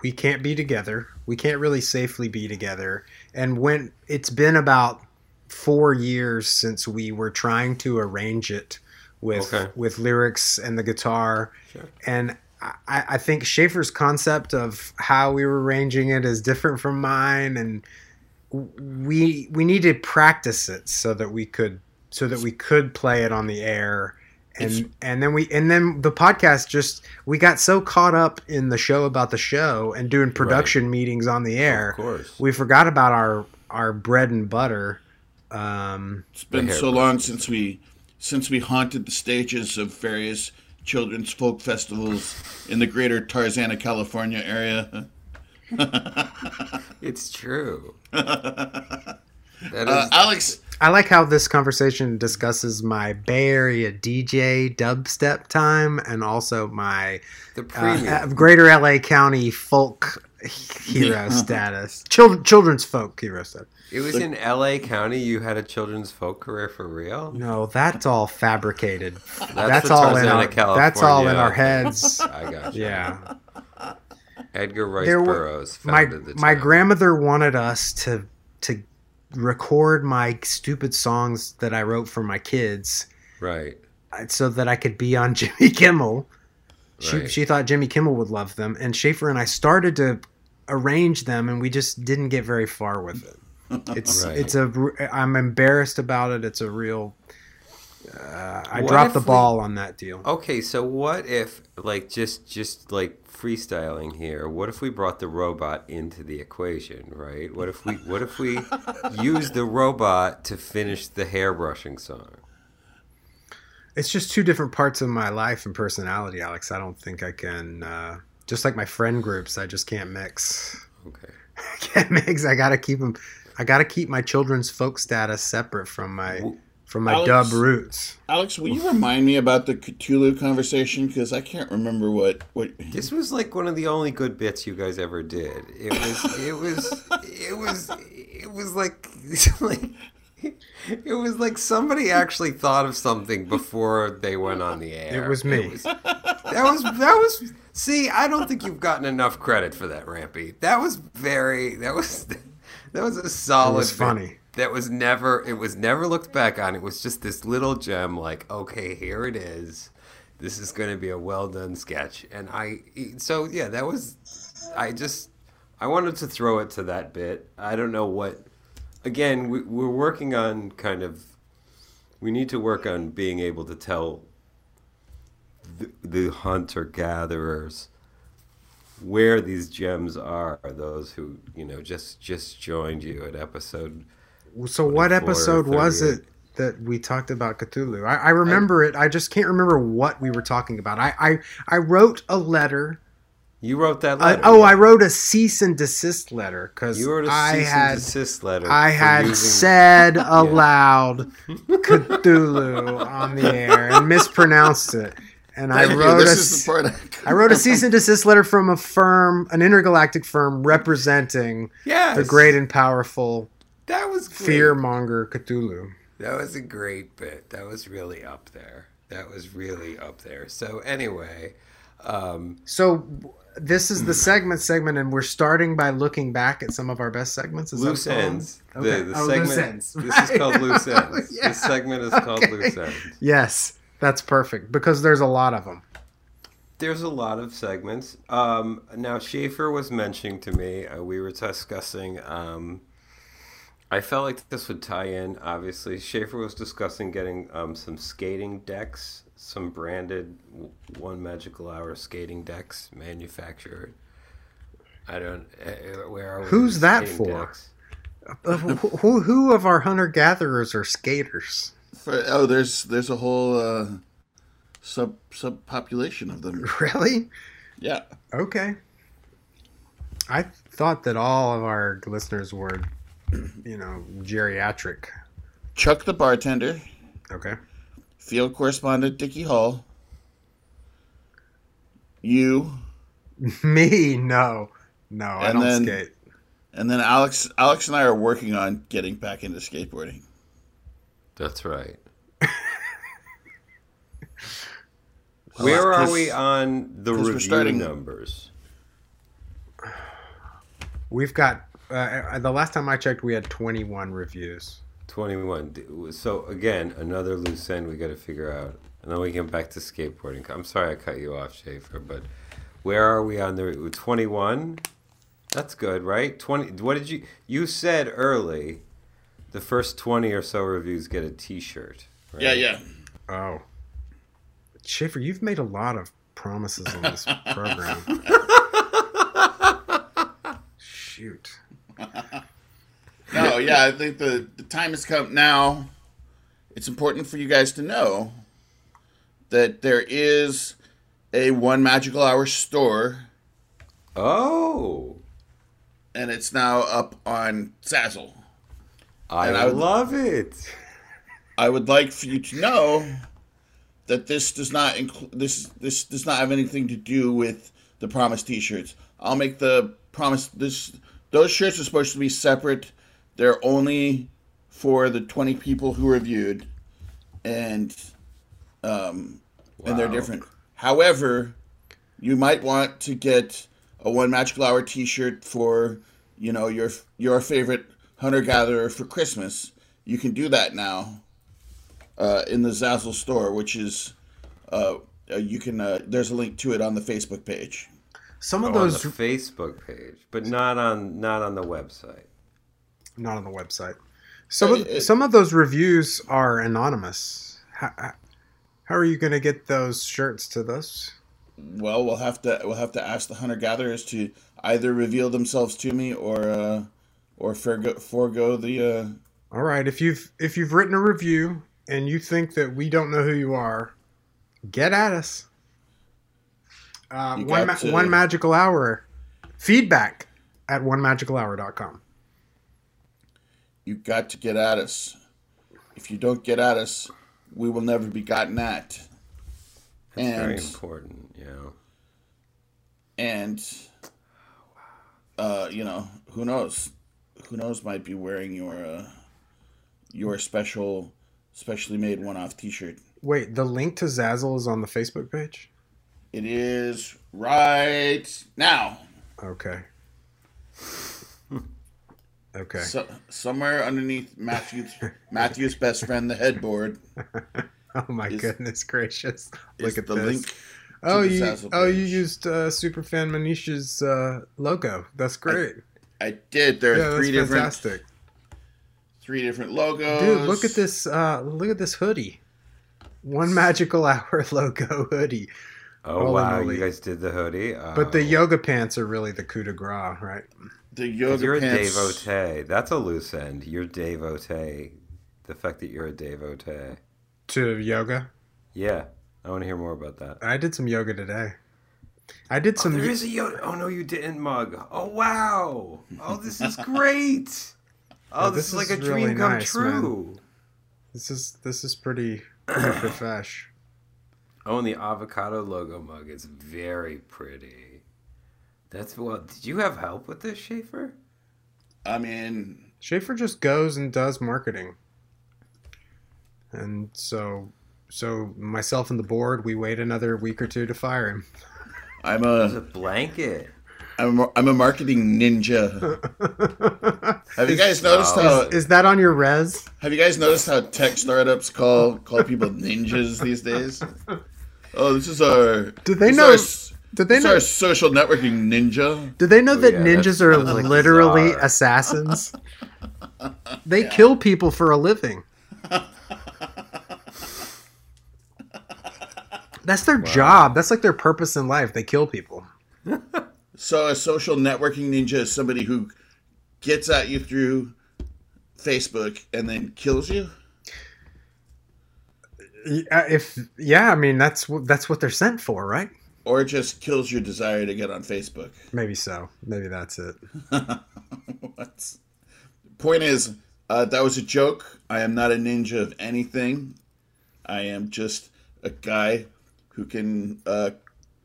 We can't be together. We can't really safely be together. And when it's been about 4 years since we were trying to arrange it with lyrics and the guitar. Sure. And I think Schaefer's concept of how we were arranging it is different from mine. And we need to practice it so that we could play it on the air. And then the podcast we got so caught up in the show about the show and doing production meetings on the air. Of course. We forgot about our bread and butter. It's been so long since we haunted the stages of various children's folk festivals in the greater Tarzana, California area. It's true. That is Alex, I like how this conversation discusses my Bay Area DJ dubstep time and also my greater LA County folk hero status. Children's folk hero status. It was in LA County you had a children's folk career for real? No, that's all fabricated. That's all in our heads. I got you. Yeah. Edgar Rice Burroughs founded the town. My grandmother wanted us to record my stupid songs that I wrote for my kids, right? So that I could be on Jimmy Kimmel. Right. She thought Jimmy Kimmel would love them, and Schaefer and I started to arrange them, and we just didn't get very far with it. I'm embarrassed about it. It's a real. I dropped the ball on that deal. Okay, so what if like just like freestyling here? What if we brought the robot into the equation, right? What if we use the robot to finish the hairbrushing song? It's just two different parts of my life and personality, Alex. I don't think I can. Just like my friend groups, I just can't mix. Okay, I can't mix. I gotta keep them. I gotta keep my children's folk status separate from my. From my dub roots. Alex, will you remind me about the Cthulhu conversation? Because I can't remember what... This was like one of the only good bits you guys ever did. It was like somebody actually thought of something before they went on the air. It was me. That was. See, I don't think you've gotten enough credit for that, Rampy. That was a solid. It was funny. Bit. It was never looked back on. It was just this little gem like, okay, here it is. This is going to be a well-done sketch. I wanted to throw it to that bit. I don't know what, again, we're working on we need to work on being able to tell the hunter-gatherers where these gems are those who, you know, just joined you at episode... So what episode was it that we talked about Cthulhu? I remember it. I just can't remember what we were talking about. I wrote a letter. You wrote that letter? I wrote a cease and desist letter because I had said aloud Cthulhu on the air and mispronounced it. And I wrote a cease and desist letter from a firm, an intergalactic firm representing the great and powerful fearmonger Cthulhu. That was a great bit. That was really up there. So anyway, so this is the segment, and we're starting by looking back at some of our best segments. Is Loose Ends. Okay. Loose Ends. Right? This is called Loose Ends. Yeah. This segment is called Loose Ends. Yes. That's perfect, because there's a lot of them. There's a lot of segments. Now, Schaefer was mentioning to me, we were discussing, I felt like this would tie in, obviously. Schaefer was discussing getting some skating decks, some branded One Magical Hour skating decks manufactured. I don't... where are we? Who's that for? Who of our hunter-gatherers are skaters? There's a whole subpopulation of them. Really? Yeah. Okay. I thought that all of our listeners were, you know, geriatric. Chuck the bartender. Okay. Field correspondent Dickie Hall. You. Me? No. No, and I don't skate. And then Alex and I are working on getting back into skateboarding. That's right. Where are we on the review numbers? We've got, the last time I checked, we had 21 reviews. 21. So, again, another loose end we got to figure out. And then we get back to skateboarding. I'm sorry I cut you off, Schaefer, but where are we on the 21? That's good, right? 20. What did you said early... The first 20 or so reviews get a T-shirt. Right? Yeah. Oh. Schaefer, you've made a lot of promises on this program. Shoot. No, yeah, I think the time has come now. It's important for you guys to know that there is a One Magical Hour store. Oh. And it's now up on Zazzle. I love it. I would like for you to know that this does not this does not have anything to do with the promised T-shirts. I'll make the promise. Those shirts are supposed to be separate. They're only for the 20 people who reviewed, and they're different. However, you might want to get a One Magical Hour T-shirt for your favorite hunter-gatherer for Christmas. You can do that now in the Zazzle store, which is you can. There's a link to it on the Facebook page. Some of those on the Facebook page, but not on the website. Not on the website. Some of those reviews are anonymous. How are you going to get those shirts to those? Well, we'll have to ask the hunter-gatherers to either reveal themselves to me or forego the... All right, if you've written a review and you think that we don't know who you are, get at us. One Magical Hour. Feedback at onemagicalhour.com. You've got to get at us. If you don't get at us, we will never be gotten at. That's very important, yeah. And, who knows? Who knows, might be wearing your specially made one-off T-shirt. Wait, the link to Zazzle is on the Facebook page? It is right now. Okay. So, somewhere underneath Matthew's best friend, the headboard. Oh my goodness gracious! Look at the link. You used Superfan Manish's logo. That's great. I did. There are three different logos. Dude, look at this! Look at this hoodie. One Magical Hour logo hoodie. Oh wow! You guys did the hoodie, but the yoga pants are really the coup de grace, right? The yoga pants. You're a devotee. That's a loose end. You're a devotee. The fact that you're a devotee to yoga. Yeah, I want to hear more about that. I did some yoga today. I did some. There is a yoga. Oh no, you didn't, Mug. Oh wow. Oh, this is great. Oh, this is like a dream really come true. Man. This is pretty fresh. Oh, and the avocado logo mug is very pretty. That's what. Did you have help with this, Schaefer? I mean, Schaefer just goes and does marketing, and so myself and the board, we wait another week or two to fire him. He's a blanket. I'm a marketing ninja. Have you guys noticed how... Is that on your res? Have you guys noticed how tech startups call people ninjas these days? Oh, this is our... Did they know our social networking ninja. Did they know that ninjas are literally bizarre. Assassins? They kill people for a living. That's their job. That's like their purpose in life. They kill people. So a social networking ninja is somebody who gets at you through Facebook and then kills you? That's what they're sent for, right? Or just kills your desire to get on Facebook. Maybe so. Maybe that's it. Point is, that was a joke. I am not a ninja of anything. I am just a guy who can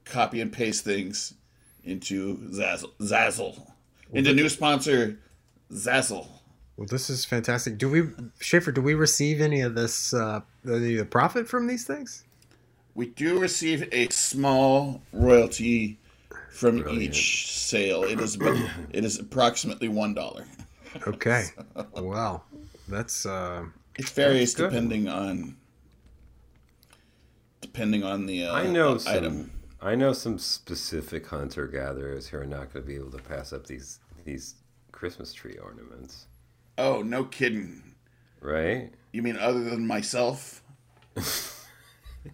copy and paste things into Zazzle. Into new sponsor, Zazzle. Well, this is fantastic. Schaefer, do we receive any of this, the profit from these things? We do receive a small royalty from each sale. It is approximately $1. Okay. So, wow. That's it varies depending on the item. I know some specific hunter-gatherers who are not going to be able to pass up these Christmas tree ornaments. Oh, no kidding. Right? You mean other than myself?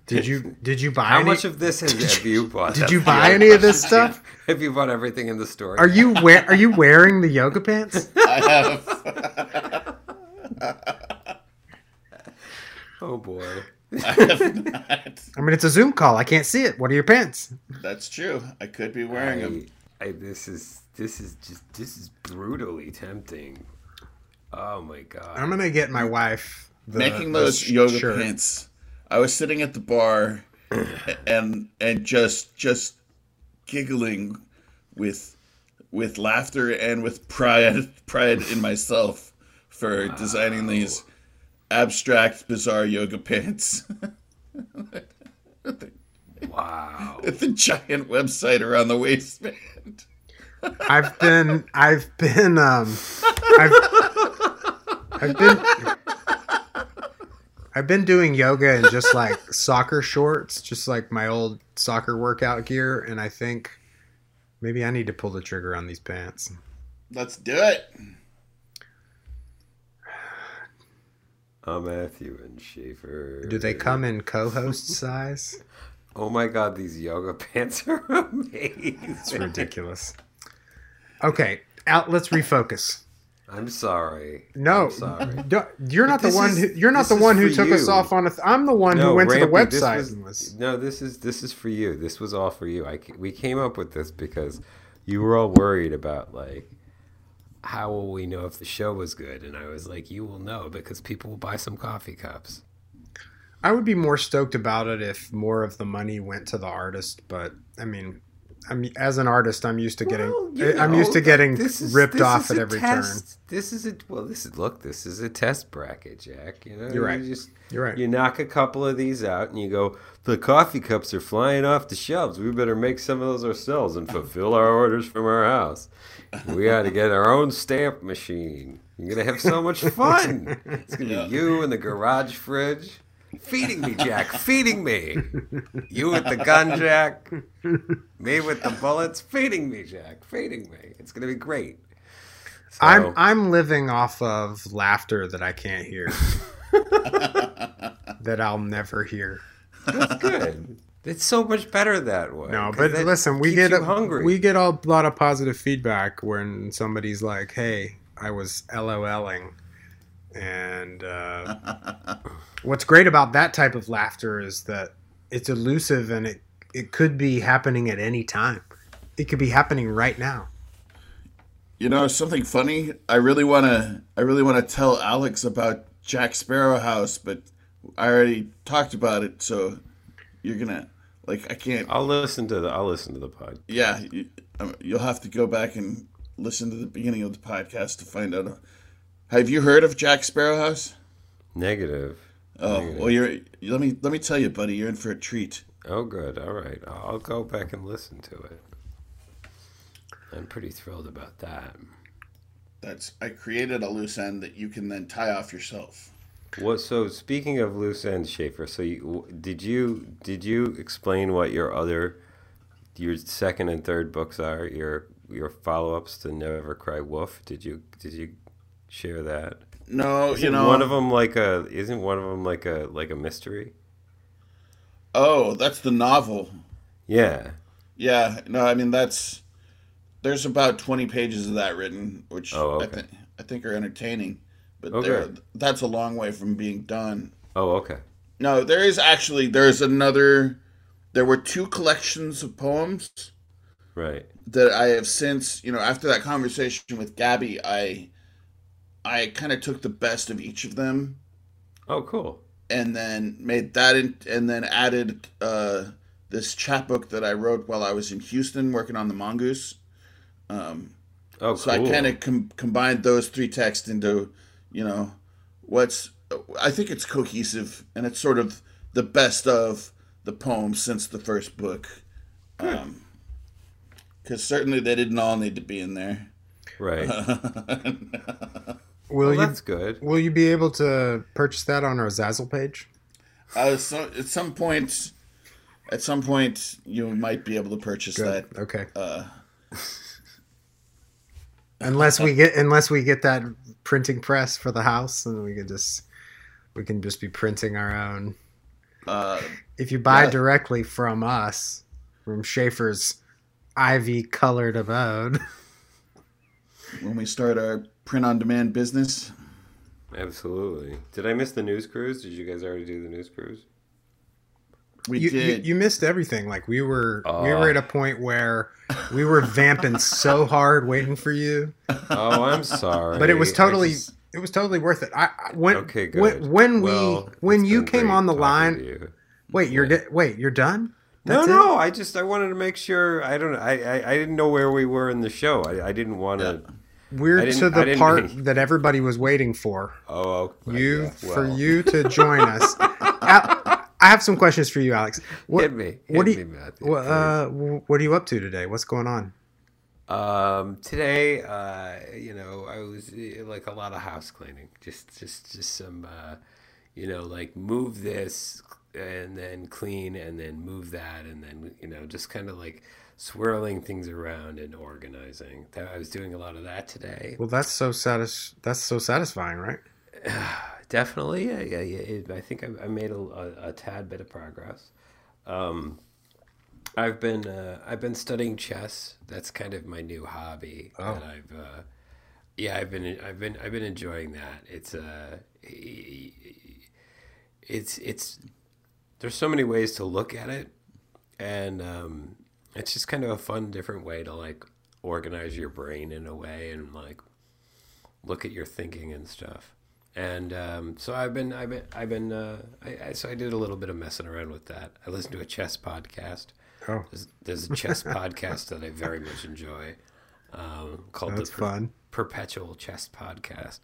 Did you buy How any? Much of this have you bought? Did you buy any of this stuff? Have you bought everything in the store? Are you wearing the yoga pants? I have. Oh, boy. I have not. I mean, it's a Zoom call. I can't see it. What are your pants? That's true. I could be wearing them. This is brutally tempting. Oh my god! I'm gonna get my wife those yoga pants. I was sitting at the bar and just giggling with laughter and with pride in myself for designing these abstract, bizarre yoga pants. Wow. With the giant website around the waistband. I've been doing yoga in just like soccer shorts, just like my old soccer workout gear, and I think maybe I need to pull the trigger on these pants. Let's do it. I'm Matthew and Schaefer. Do they come in co-host size? Oh my god, these yoga pants are amazing. It's ridiculous. Okay, let's refocus. I'm sorry. No, I'm sorry. You're not the one. You're not the one who took us off on. I'm the one who went to the website. This is for you. This was all for you. We came up with this because you were all worried about like, how will we know if the show was good? And I was like, you will know because people will buy some coffee cups. I would be more stoked about it if more of the money went to the artist, but I mean, as an artist, I'm used to getting ripped off at every turn. This is a test bracket, Jack. You know, you're right. You're right. You knock a couple of these out, and you go, the coffee cups are flying off the shelves. We better make some of those ourselves and fulfill our orders from our house. We got to get our own stamp machine. You're gonna have so much fun. It's gonna be you in the garage fridge. Feeding me, Jack. Feeding me. You with the gun, Jack. Me with the bullets. Feeding me, Jack. Feeding me. It's gonna be great. So, I'm living off of laughter that I can't hear. That I'll never hear. That's good. It's so much better that way. No, but listen, we get a lot of positive feedback when somebody's like, "Hey, I was LOLing." And what's great about that type of laughter is that it's elusive and it could be happening at any time. It could be happening right now. You know, something funny. I really want to tell Alex about Jack Sparrow House, but I already talked about it, so you're gonna like I can't. I'll listen to the pod. Yeah, you'll have to go back and listen to the beginning of the podcast to find out. Have you heard of Jack Sparrowhouse? Negative. Oh, negative. Well, let me tell you, buddy, you're in for a treat. Oh, good. All right, I'll go back and listen to it. I'm pretty thrilled about that. I created a loose end that you can then tie off yourself. Well, so speaking of loose ends, Schaefer, so did you explain what your second and third books are? Your follow-ups to Never Cry Wolf. Did you share that? No, isn't one of them like a mystery? Oh, that's the novel. Yeah. Yeah. No, I mean there's about 20 pages of that written, which I think are entertaining. But that's a long way from being done. Oh, okay. No, there were two collections of poems. Right. That I have since, after that conversation with Gabby, I kind of took the best of each of them. Oh, cool. And then made that and then added this chapbook that I wrote while I was in Houston working on The Mongoose. Oh, so cool. I kind of combined those three texts into, I think it's cohesive, and it's sort of the best of the poems since the first book. Because certainly they didn't all need to be in there. Right. That's good. Will you be able to purchase that on our Zazzle page? At some point, you might be able to purchase that. Okay. Unless we get that printing press for the house, and we can just be printing our own. If you buy directly from us, from Schaefer's ivy colored abode. When we start our print-on-demand business. Absolutely. Did I miss the news cruise? Did you guys already do the news cruise? We did. You missed everything. Like we were at a point where we were vamping so hard waiting for you. Oh, I'm sorry. But it was totally worth it. When you came on the line. You're done? That's no. I wanted to make sure. I didn't know where we were in the show. I didn't want to. We're to the part that everybody was waiting for. Oh, okay. For you to join us. I have some questions for you, Alex. What are you up to today? What's going on? Today, I was like a lot of house cleaning. Just some, move this and then clean and then move that and then just kind of like swirling things around and organizing. I was doing a lot of that today. Well, that's so satisfying, right? Definitely, yeah. I think I made a tad bit of progress. I've been studying chess. That's kind of my new hobby. Oh. That I've been enjoying that. It's there's so many ways to look at it, and it's just kind of a fun, different way to like organize your brain in a way and like look at your thinking and stuff. And so I did a little bit of messing around with that. I listened to a chess podcast. Oh, there's a chess podcast that I very much enjoy, called the Perpetual Chess Podcast.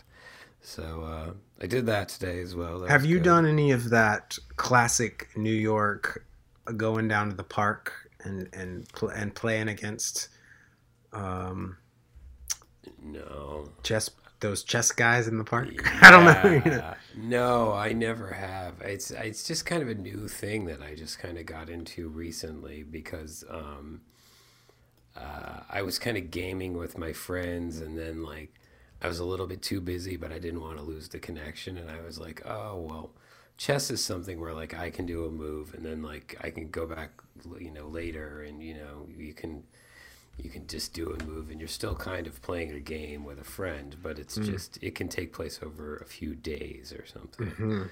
So I did that today as well. Have you done any of that classic New York going down to the park and playing against chess? Those chess guys in the park? Yeah. I don't know, No, I never have. It's just kind of a new thing that I just kind of got into recently because I was kind of gaming with my friends, and then like I was a little bit too busy, but I didn't want to lose the connection, and I was like, oh, well, chess is something where like I can do a move and then like I can go back later and you can just do a move and you're still kind of playing a game with a friend, but it's just, it can take place over a few days or something. Mm-hmm.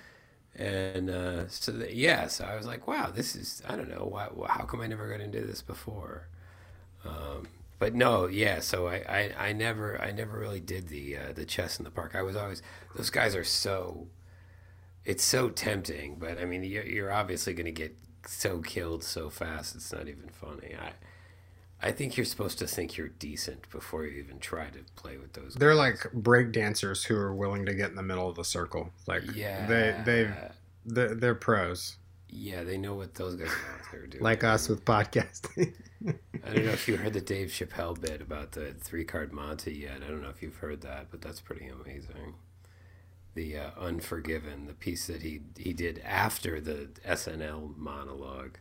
And so I was like, wow, this is, I don't know, how come I never got into this before? But no, yeah, so I never really did the chess in the park. I was always, those guys are so, it's so tempting, but I mean, you're obviously going to get so killed so fast it's not even funny. I think you're supposed to think you're decent before you even try to play with those guys. They're like break dancers who are willing to get in the middle of the circle. Like, yeah, they're pros. Yeah, they know what those guys are out there doing. Like us with podcasting. I don't know if you heard the Dave Chappelle bit about the 3-card Monte yet. I don't know if you've heard that, but that's pretty amazing. The Unforgiven, the piece that he did after the SNL monologue.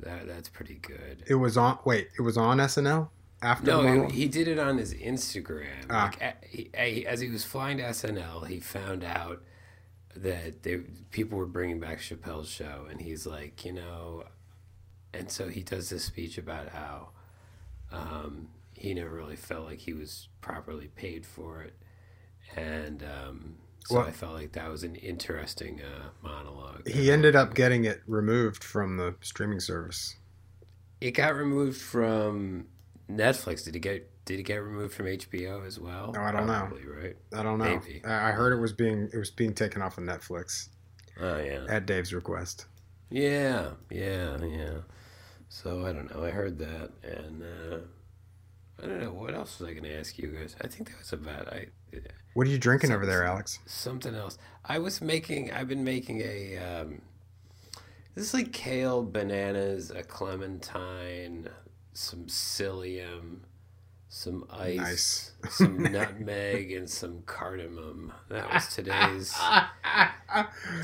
That's pretty good. It was on SNL after. No, he did it on his Instagram. As he was flying to SNL, he found out that people were bringing back Chappelle's show, and he's like, and so he does this speech about how he never really felt like he was properly paid for it, and so I felt like that was an interesting monologue. He ended up getting it removed from the streaming service. It got removed from Netflix. Did it get removed from HBO as well? No, I don't know. Right? I don't know. Maybe. I heard it was being taken off of Netflix. Oh yeah. At Dave's request. Yeah. So I don't know. I heard that, and I don't know what else was I going to ask you guys. I think that was about it. What are you drinking over there, Alex? Something else. I've been making a this is like kale, bananas, a clementine, some psyllium, some ice, some nutmeg, and some cardamom. That was today's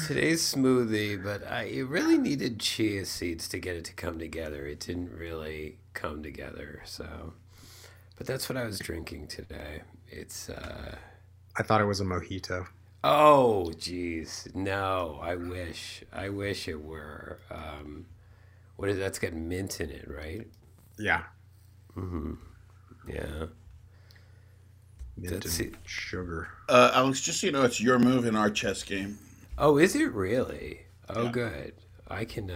smoothie, but it really needed chia seeds to get it to come together. It didn't really come together, so. But that's what I was drinking today. It's I thought it was a mojito. Oh geez. No, I wish it were. That's got mint in it, right? Yeah. Mm-hmm. Yeah. Mint and sugar. Alex, just so you know, it's your move in our chess game. Oh, is it really? Oh yeah. Good. I can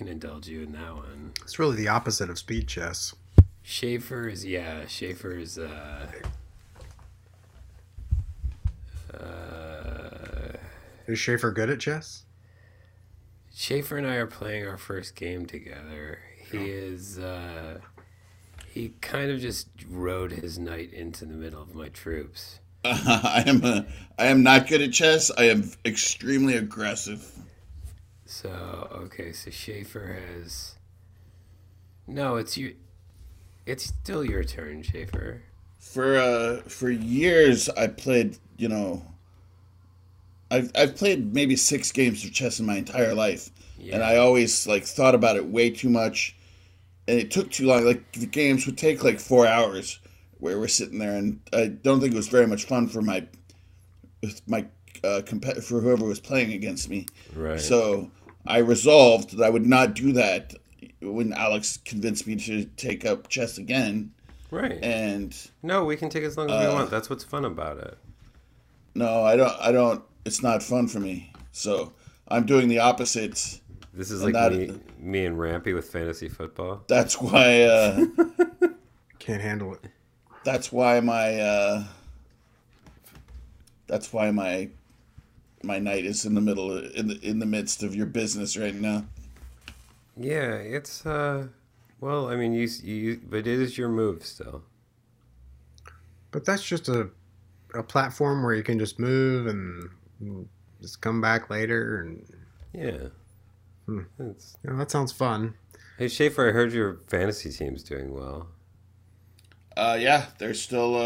indulge you in that one. It's really the opposite of speed chess. Schaefer is is Schaefer good at chess? Schaefer and I are playing our first game together. He kind of just rode his knight into the middle of my troops. I am not good at chess. I am extremely aggressive. So, okay, so Schaefer has... No, it's you. It's still your turn, Schaefer. For years, I played, I've played maybe 6 games of chess in my entire life. Yeah. And I always, thought about it way too much. And it took too long. The games would take, 4 hours where we're sitting there. And I don't think it was very much fun for for whoever was playing against me. Right. So... I resolved that I would not do that when Alex convinced me to take up chess again. Right. And no, we can take as long as we want. That's what's fun about it. No, I don't. It's not fun for me. So I'm doing the opposite. This is like me and Rampy with fantasy football. That's why. Can't handle it. That's why my. My night is in the middle, in the midst of your business right now. Yeah, it's well, I mean, you, but it is your move still. But that's just a platform where you can just move and just come back later, and yeah, that sounds fun. Hey Schaefer, I heard your fantasy team's doing well. Yeah, they're still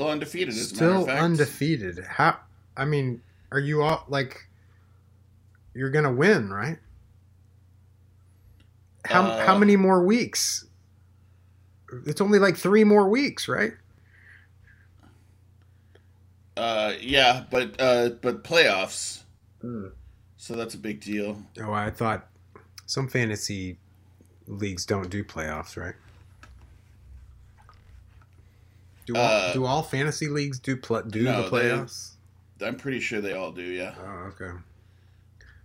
undefeated. As a matter of fact. Undefeated. How? I mean. Are you all you're gonna win, right? How many more weeks? It's only 3 more weeks, right? Yeah, but playoffs. So that's a big deal. Oh, I thought some fantasy leagues don't do playoffs, right? Do all fantasy leagues do the playoffs? I'm pretty sure they all do, yeah. Oh, okay.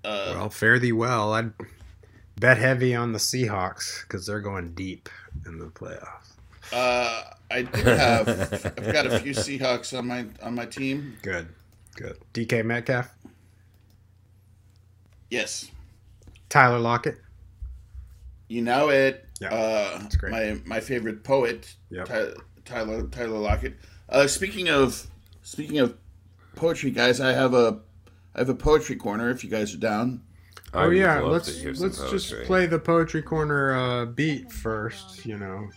Well, fare thee well. I'd bet heavy on the Seahawks because they're going deep in the playoffs. I've got a few Seahawks on my team. Good. Good. DK Metcalf? Yes. Tyler Lockett? You know it. Yeah, that's great. My favorite poet, yep. Tyler Lockett. Speaking of poetry, guys, I have a poetry corner if you guys are down. Oh yeah, let's just play the poetry corner beat first, you know.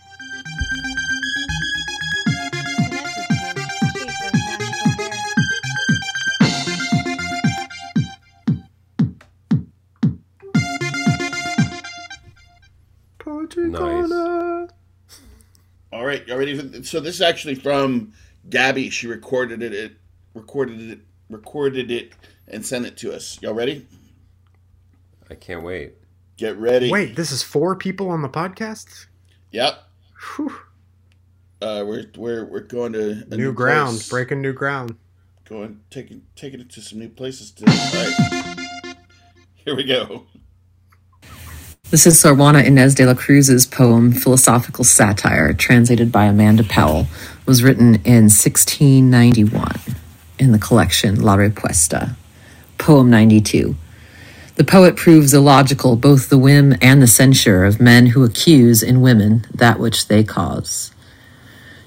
Nice. All right, y'all ready? So this is actually from Gabby. She recorded it, and sent it to us. Y'all ready? I can't wait. Get ready. Wait, this is 4 people on the podcast? Yep. Whew. We're going to a new ground, place. Breaking new ground. Going taking it to some new places. All right. Here we go. This is Sor Juana Inés de la Cruz's poem, Philosophical Satire, translated by Amanda Powell, was written in 1691 in the collection La Respuesta, Poem 92. The poet proves illogical both the whim and the censure of men who accuse in women that which they cause.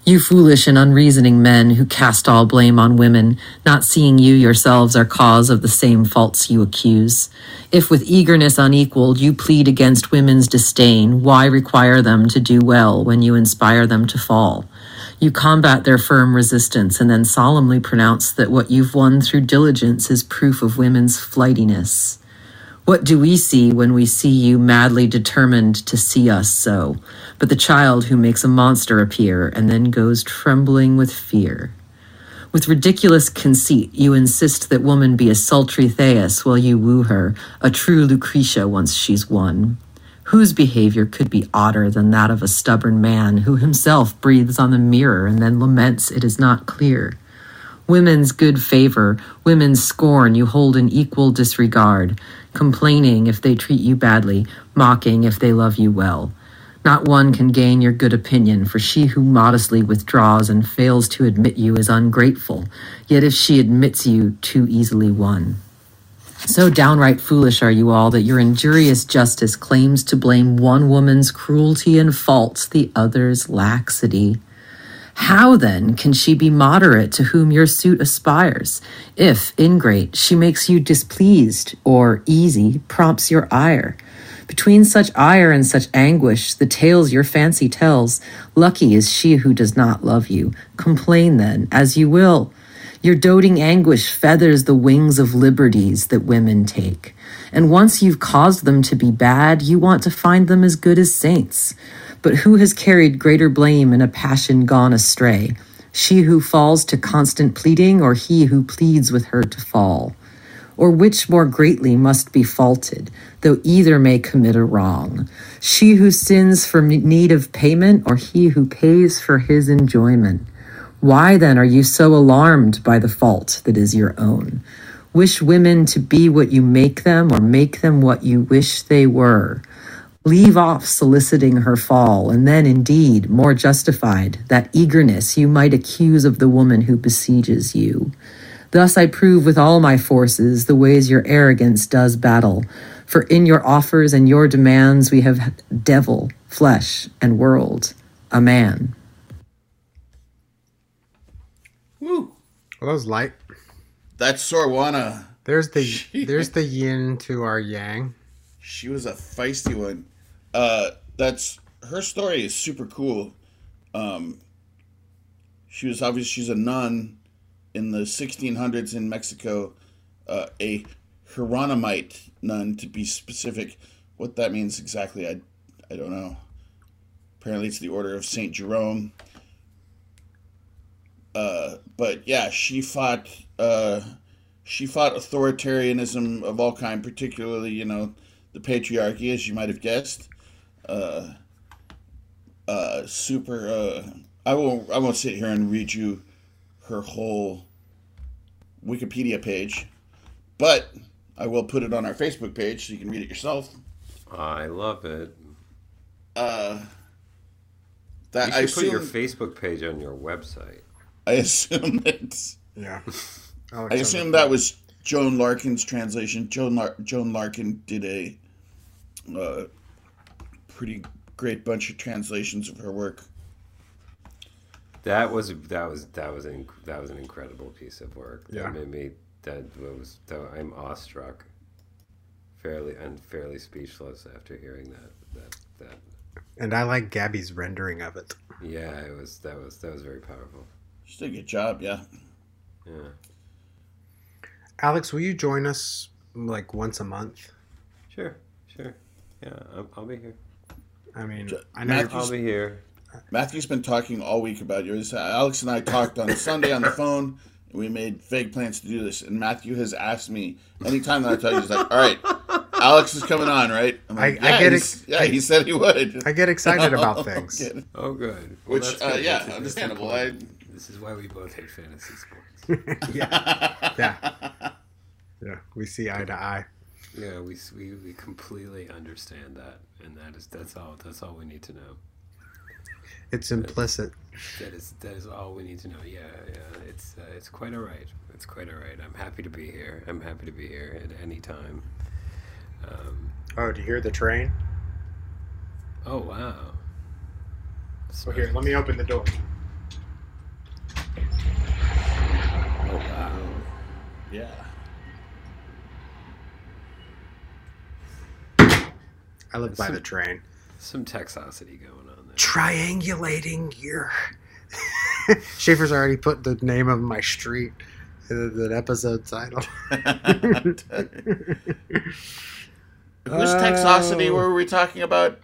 You foolish and unreasoning men who cast all blame on women, not seeing you yourselves are cause of the same faults you accuse. If with eagerness unequaled you plead against women's disdain, why require them to do well when you inspire them to fall? You combat their firm resistance and then solemnly pronounce that what you've won through diligence is proof of women's flightiness. What do we see when we see you madly determined to see us so, but the child who makes a monster appear and then goes trembling with fear? With ridiculous conceit, you insist that woman be a sultry Thais while you woo her, a true Lucretia once she's won. Whose behavior could be odder than that of a stubborn man who himself breathes on the mirror and then laments it is not clear? Women's good favor, women's scorn you hold in equal disregard, complaining if they treat you badly, mocking if they love you well. Not one can gain your good opinion, for she who modestly withdraws and fails to admit you is ungrateful, yet if she admits you, too easily won. So downright foolish are you all that your injurious justice claims to blame one woman's cruelty and faults, the other's laxity. How, then, can she be moderate to whom your suit aspires, if, ingrate, she makes you displeased, or, easy, prompts your ire? Between such ire and such anguish, the tales your fancy tells, lucky is she who does not love you. Complain, then, as you will. Your doting anguish feathers the wings of liberties that women take. And once you've caused them to be bad, you want to find them as good as saints. But who has carried greater blame in a passion gone astray? She who falls to constant pleading, or he who pleads with her to fall? Or which more greatly must be faulted, though either may commit a wrong? She who sins for need of payment, or he who pays for his enjoyment? Why then are you so alarmed by the fault that is your own? Wish women to be what you make them, or make them what you wish they were. Leave off soliciting her fall, and then indeed, more justified, that eagerness you might accuse of the woman who besieges you. Thus I prove with all my forces the ways your arrogance does battle, for in your offers and your demands we have devil, flesh, and world, a man. Woo! Well, that was light. That's Sor Juana. There's the yin to our yang. She was a feisty one. Her story is super cool. She's a nun in the 1600s in Mexico, a Hieronymite nun to be specific. What that means exactly, I don't know. Apparently, it's the order of Saint Jerome. But yeah, she fought authoritarianism of all kind, particularly the patriarchy, as you might have guessed. I won't sit here and read you her whole Wikipedia page, but I will put it on our Facebook page so you can read it yourself. I love it. That I assume, put your Facebook page on your website. I assume that. Yeah. I assume that was Joan Larkin's translation. Joan Larkin did a pretty great bunch of translations of her work. That was an incredible piece of work. Yeah. That made me I'm awestruck, fairly speechless after hearing that. And I like Gabby's rendering of it. Yeah, that was very powerful. She did a good job, yeah. Alex, will you join us like once a month? Sure. Yeah, I'll be here. I mean, I know I'll be here. Matthew's been talking all week about you. Alex and I talked on Sunday on the phone. And we made vague plans to do this, and Matthew has asked me anytime that I tell you, he's like, "All right, Alex is coming on, right?" I'm like, he said he would. I get excited about things. Oh, good. Well, which, good. Yeah, understandable. This is why we both hate fantasy sports. Yeah. We see eye to eye. Yeah, we completely understand that, and that's all we need to know. It's implicit. That is all we need to know. Yeah. It's quite all right. I'm happy to be here. At any time. Do you hear the train? Oh wow. So here, let me open the door. Oh wow. Yeah. I live by the train. Some Texosity going on there. Triangulating your... Schaefer's already put the name of my street in an episode title. Whose Texosity were we talking about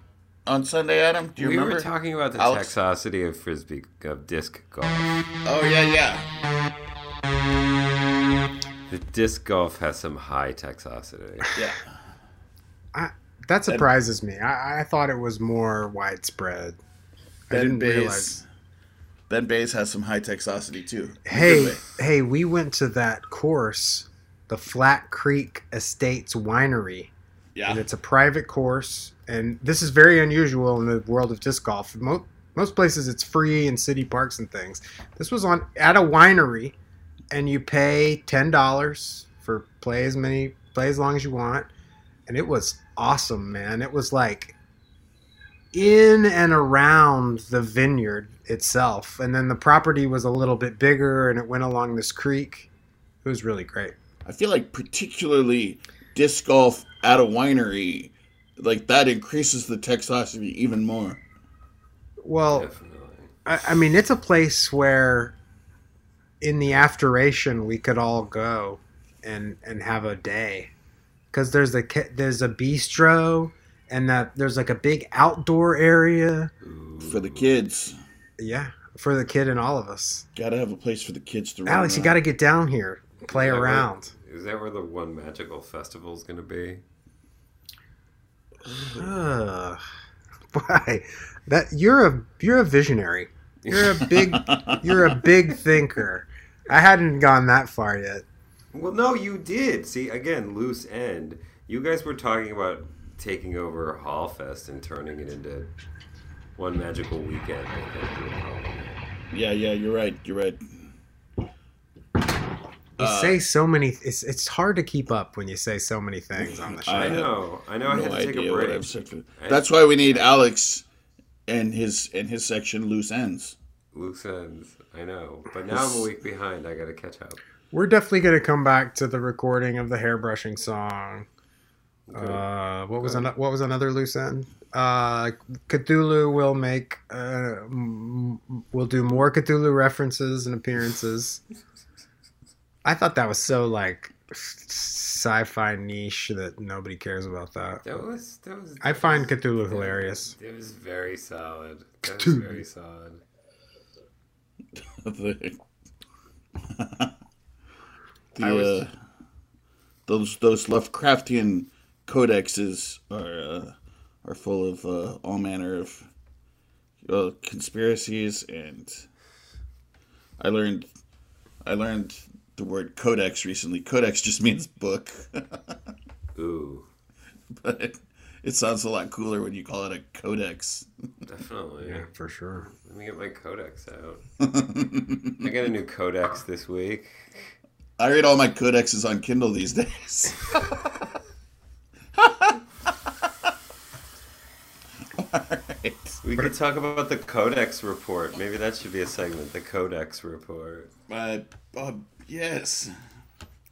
on Sunday, Adam? Do you remember? We were talking about the Alex? Texosity of Frisbee, of disc golf. Oh, yeah. The disc golf has some high Texosity. Yeah. That surprises me. I thought it was more widespread. Ben Bays has some high Texosity too. Hey, we went to that course, the Flat Creek Estates Winery. Yeah. And it's a private course. And this is very unusual in the world of disc golf. Most places it's free in city parks and things. This was at a winery, and you pay $10 for play as long as you want. And it was awesome, man. It was like in and around the vineyard itself. And then the property was a little bit bigger, and it went along this creek. It was really great. I feel like particularly disc golf at a winery, like that increases the Texosity even more. Well, I mean, it's a place where in the afteration we could all go and have a day. Because there's a bistro, and there's like a big outdoor area. For the kids. Yeah, for the kid and all of us. Gotta have a place for the kids to run Alex, you gotta get down here. Play around. Is that where the One Magical Festival is gonna be? Why? You're a visionary. You're a big thinker. I hadn't gone that far yet. Well, no, you did. See, again, loose end. You guys were talking about taking over Hallfest and turning it into One Magical Weekend. Yeah, you're right. You say so many... It's hard to keep up when you say so many things on the show. I know. I had to take a break. That's why we need Alex and his section, Loose Ends. Loose Ends, I know. But now I'm a week behind. I got to catch up. We're definitely going to come back to the recording of the hairbrushing song. What was another loose end? Cthulhu will make... we'll do more Cthulhu references and appearances. I thought that was so, like, sci-fi niche that nobody cares about that. I find Cthulhu hilarious. It was very solid. Those Lovecraftian codexes are full of all manner of conspiracies, and I learned the word codex recently. Codex just means book. Ooh, but it sounds a lot cooler when you call it a codex. Definitely, yeah, for sure. Let me get my codex out. I got a new codex this week. I read all my codexes on Kindle these days. All right. We could talk about the Codex Report. Maybe that should be a segment, the Codex Report. Yes.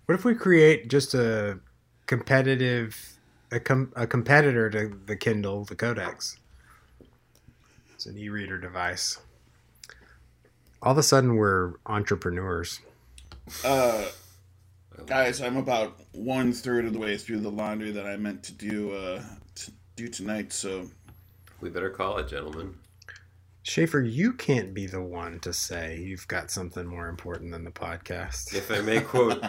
What if we create just a competitor to the Kindle, the Codex? It's an e-reader device. All of a sudden, we're entrepreneurs. Guys, I'm about 1/3 of the way through the laundry that I meant to do tonight, so we better call it, gentlemen. Schaefer, you can't be the one to say you've got something more important than the podcast. If I may quote,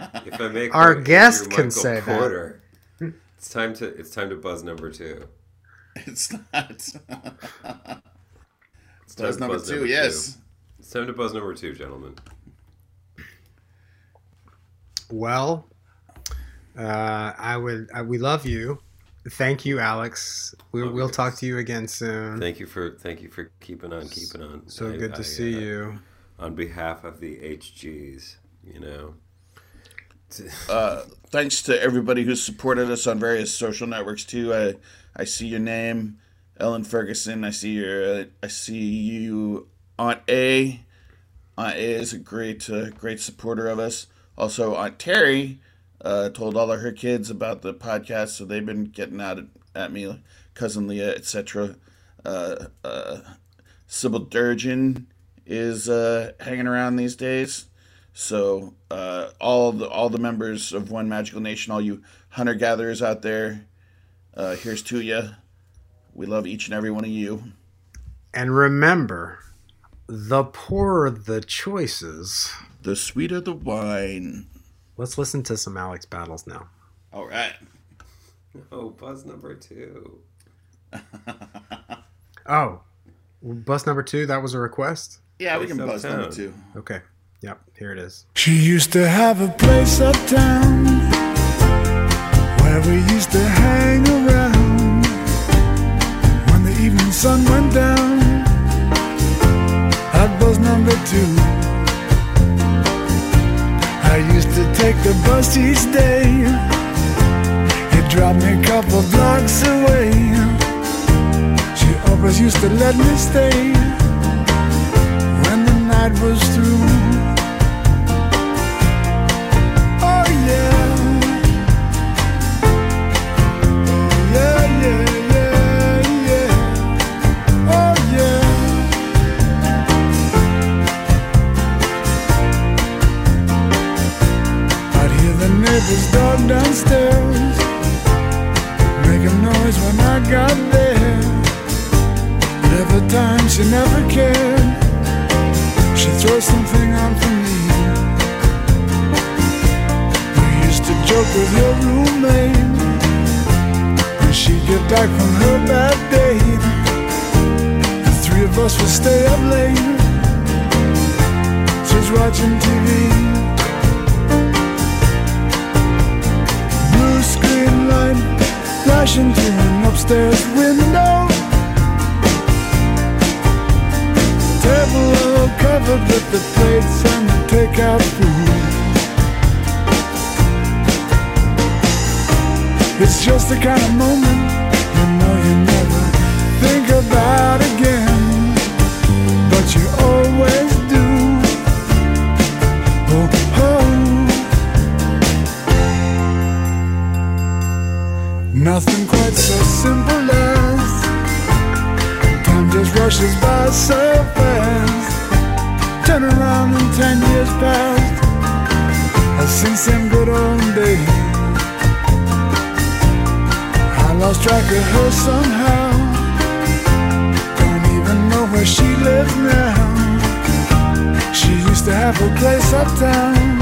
our guest can say Porter, that. It's time to buzz number two. It's not. It's buzz number two. Yes. It's time to buzz number two, gentlemen. Well, we love you. Thank you, Alex. We'll talk to you again soon. Thank you for keeping on. So good to see you. On behalf of the HGs, thanks to everybody who's supported us on various social networks too. I see your name, Ellen Ferguson. I see you, Aunt A. Aunt A is a great supporter of us. Also, Aunt Terry told all of her kids about the podcast, so they've been getting out at me, Cousin Leah, etc. Sybil Durgin is hanging around these days. So all the members of One Magical Nation, all you hunter-gatherers out there, here's to ya. We love each and every one of you. And remember, the poorer the choices, the sweeter the wine. Let's listen to some Alex Battles now. All right. Oh, buzz number two. Oh, buzz number two, that was a request? Yeah, we can buzz number two. Okay. Yep, here it is. She used to have a place uptown where we used to hang around. When the evening sun went down, that buzz number two. I used to take the bus each day. It dropped me a couple blocks away. She always used to let me stay when the night was through. Oh yeah. Yeah, yeah, yeah, yeah. Oh yeah. Neighbor's dog downstairs making noise when I got there. But every time she never cared, she'd throw something on for me. We used to joke with her roommate when she'd get back from her bad date. The three of us would stay up late, she's watching TV. Green light flashing through an upstairs window. Table all covered with the plates and the takeout food. It's just the kind of moment you know you never think about again, but you always do. Oh, oh. Nothing quite so simple as time just rushes by so fast. Turn around and 10 years past. I've seen some good old days. I lost track of her somehow. Don't even know where she lives now. She used to have a place uptown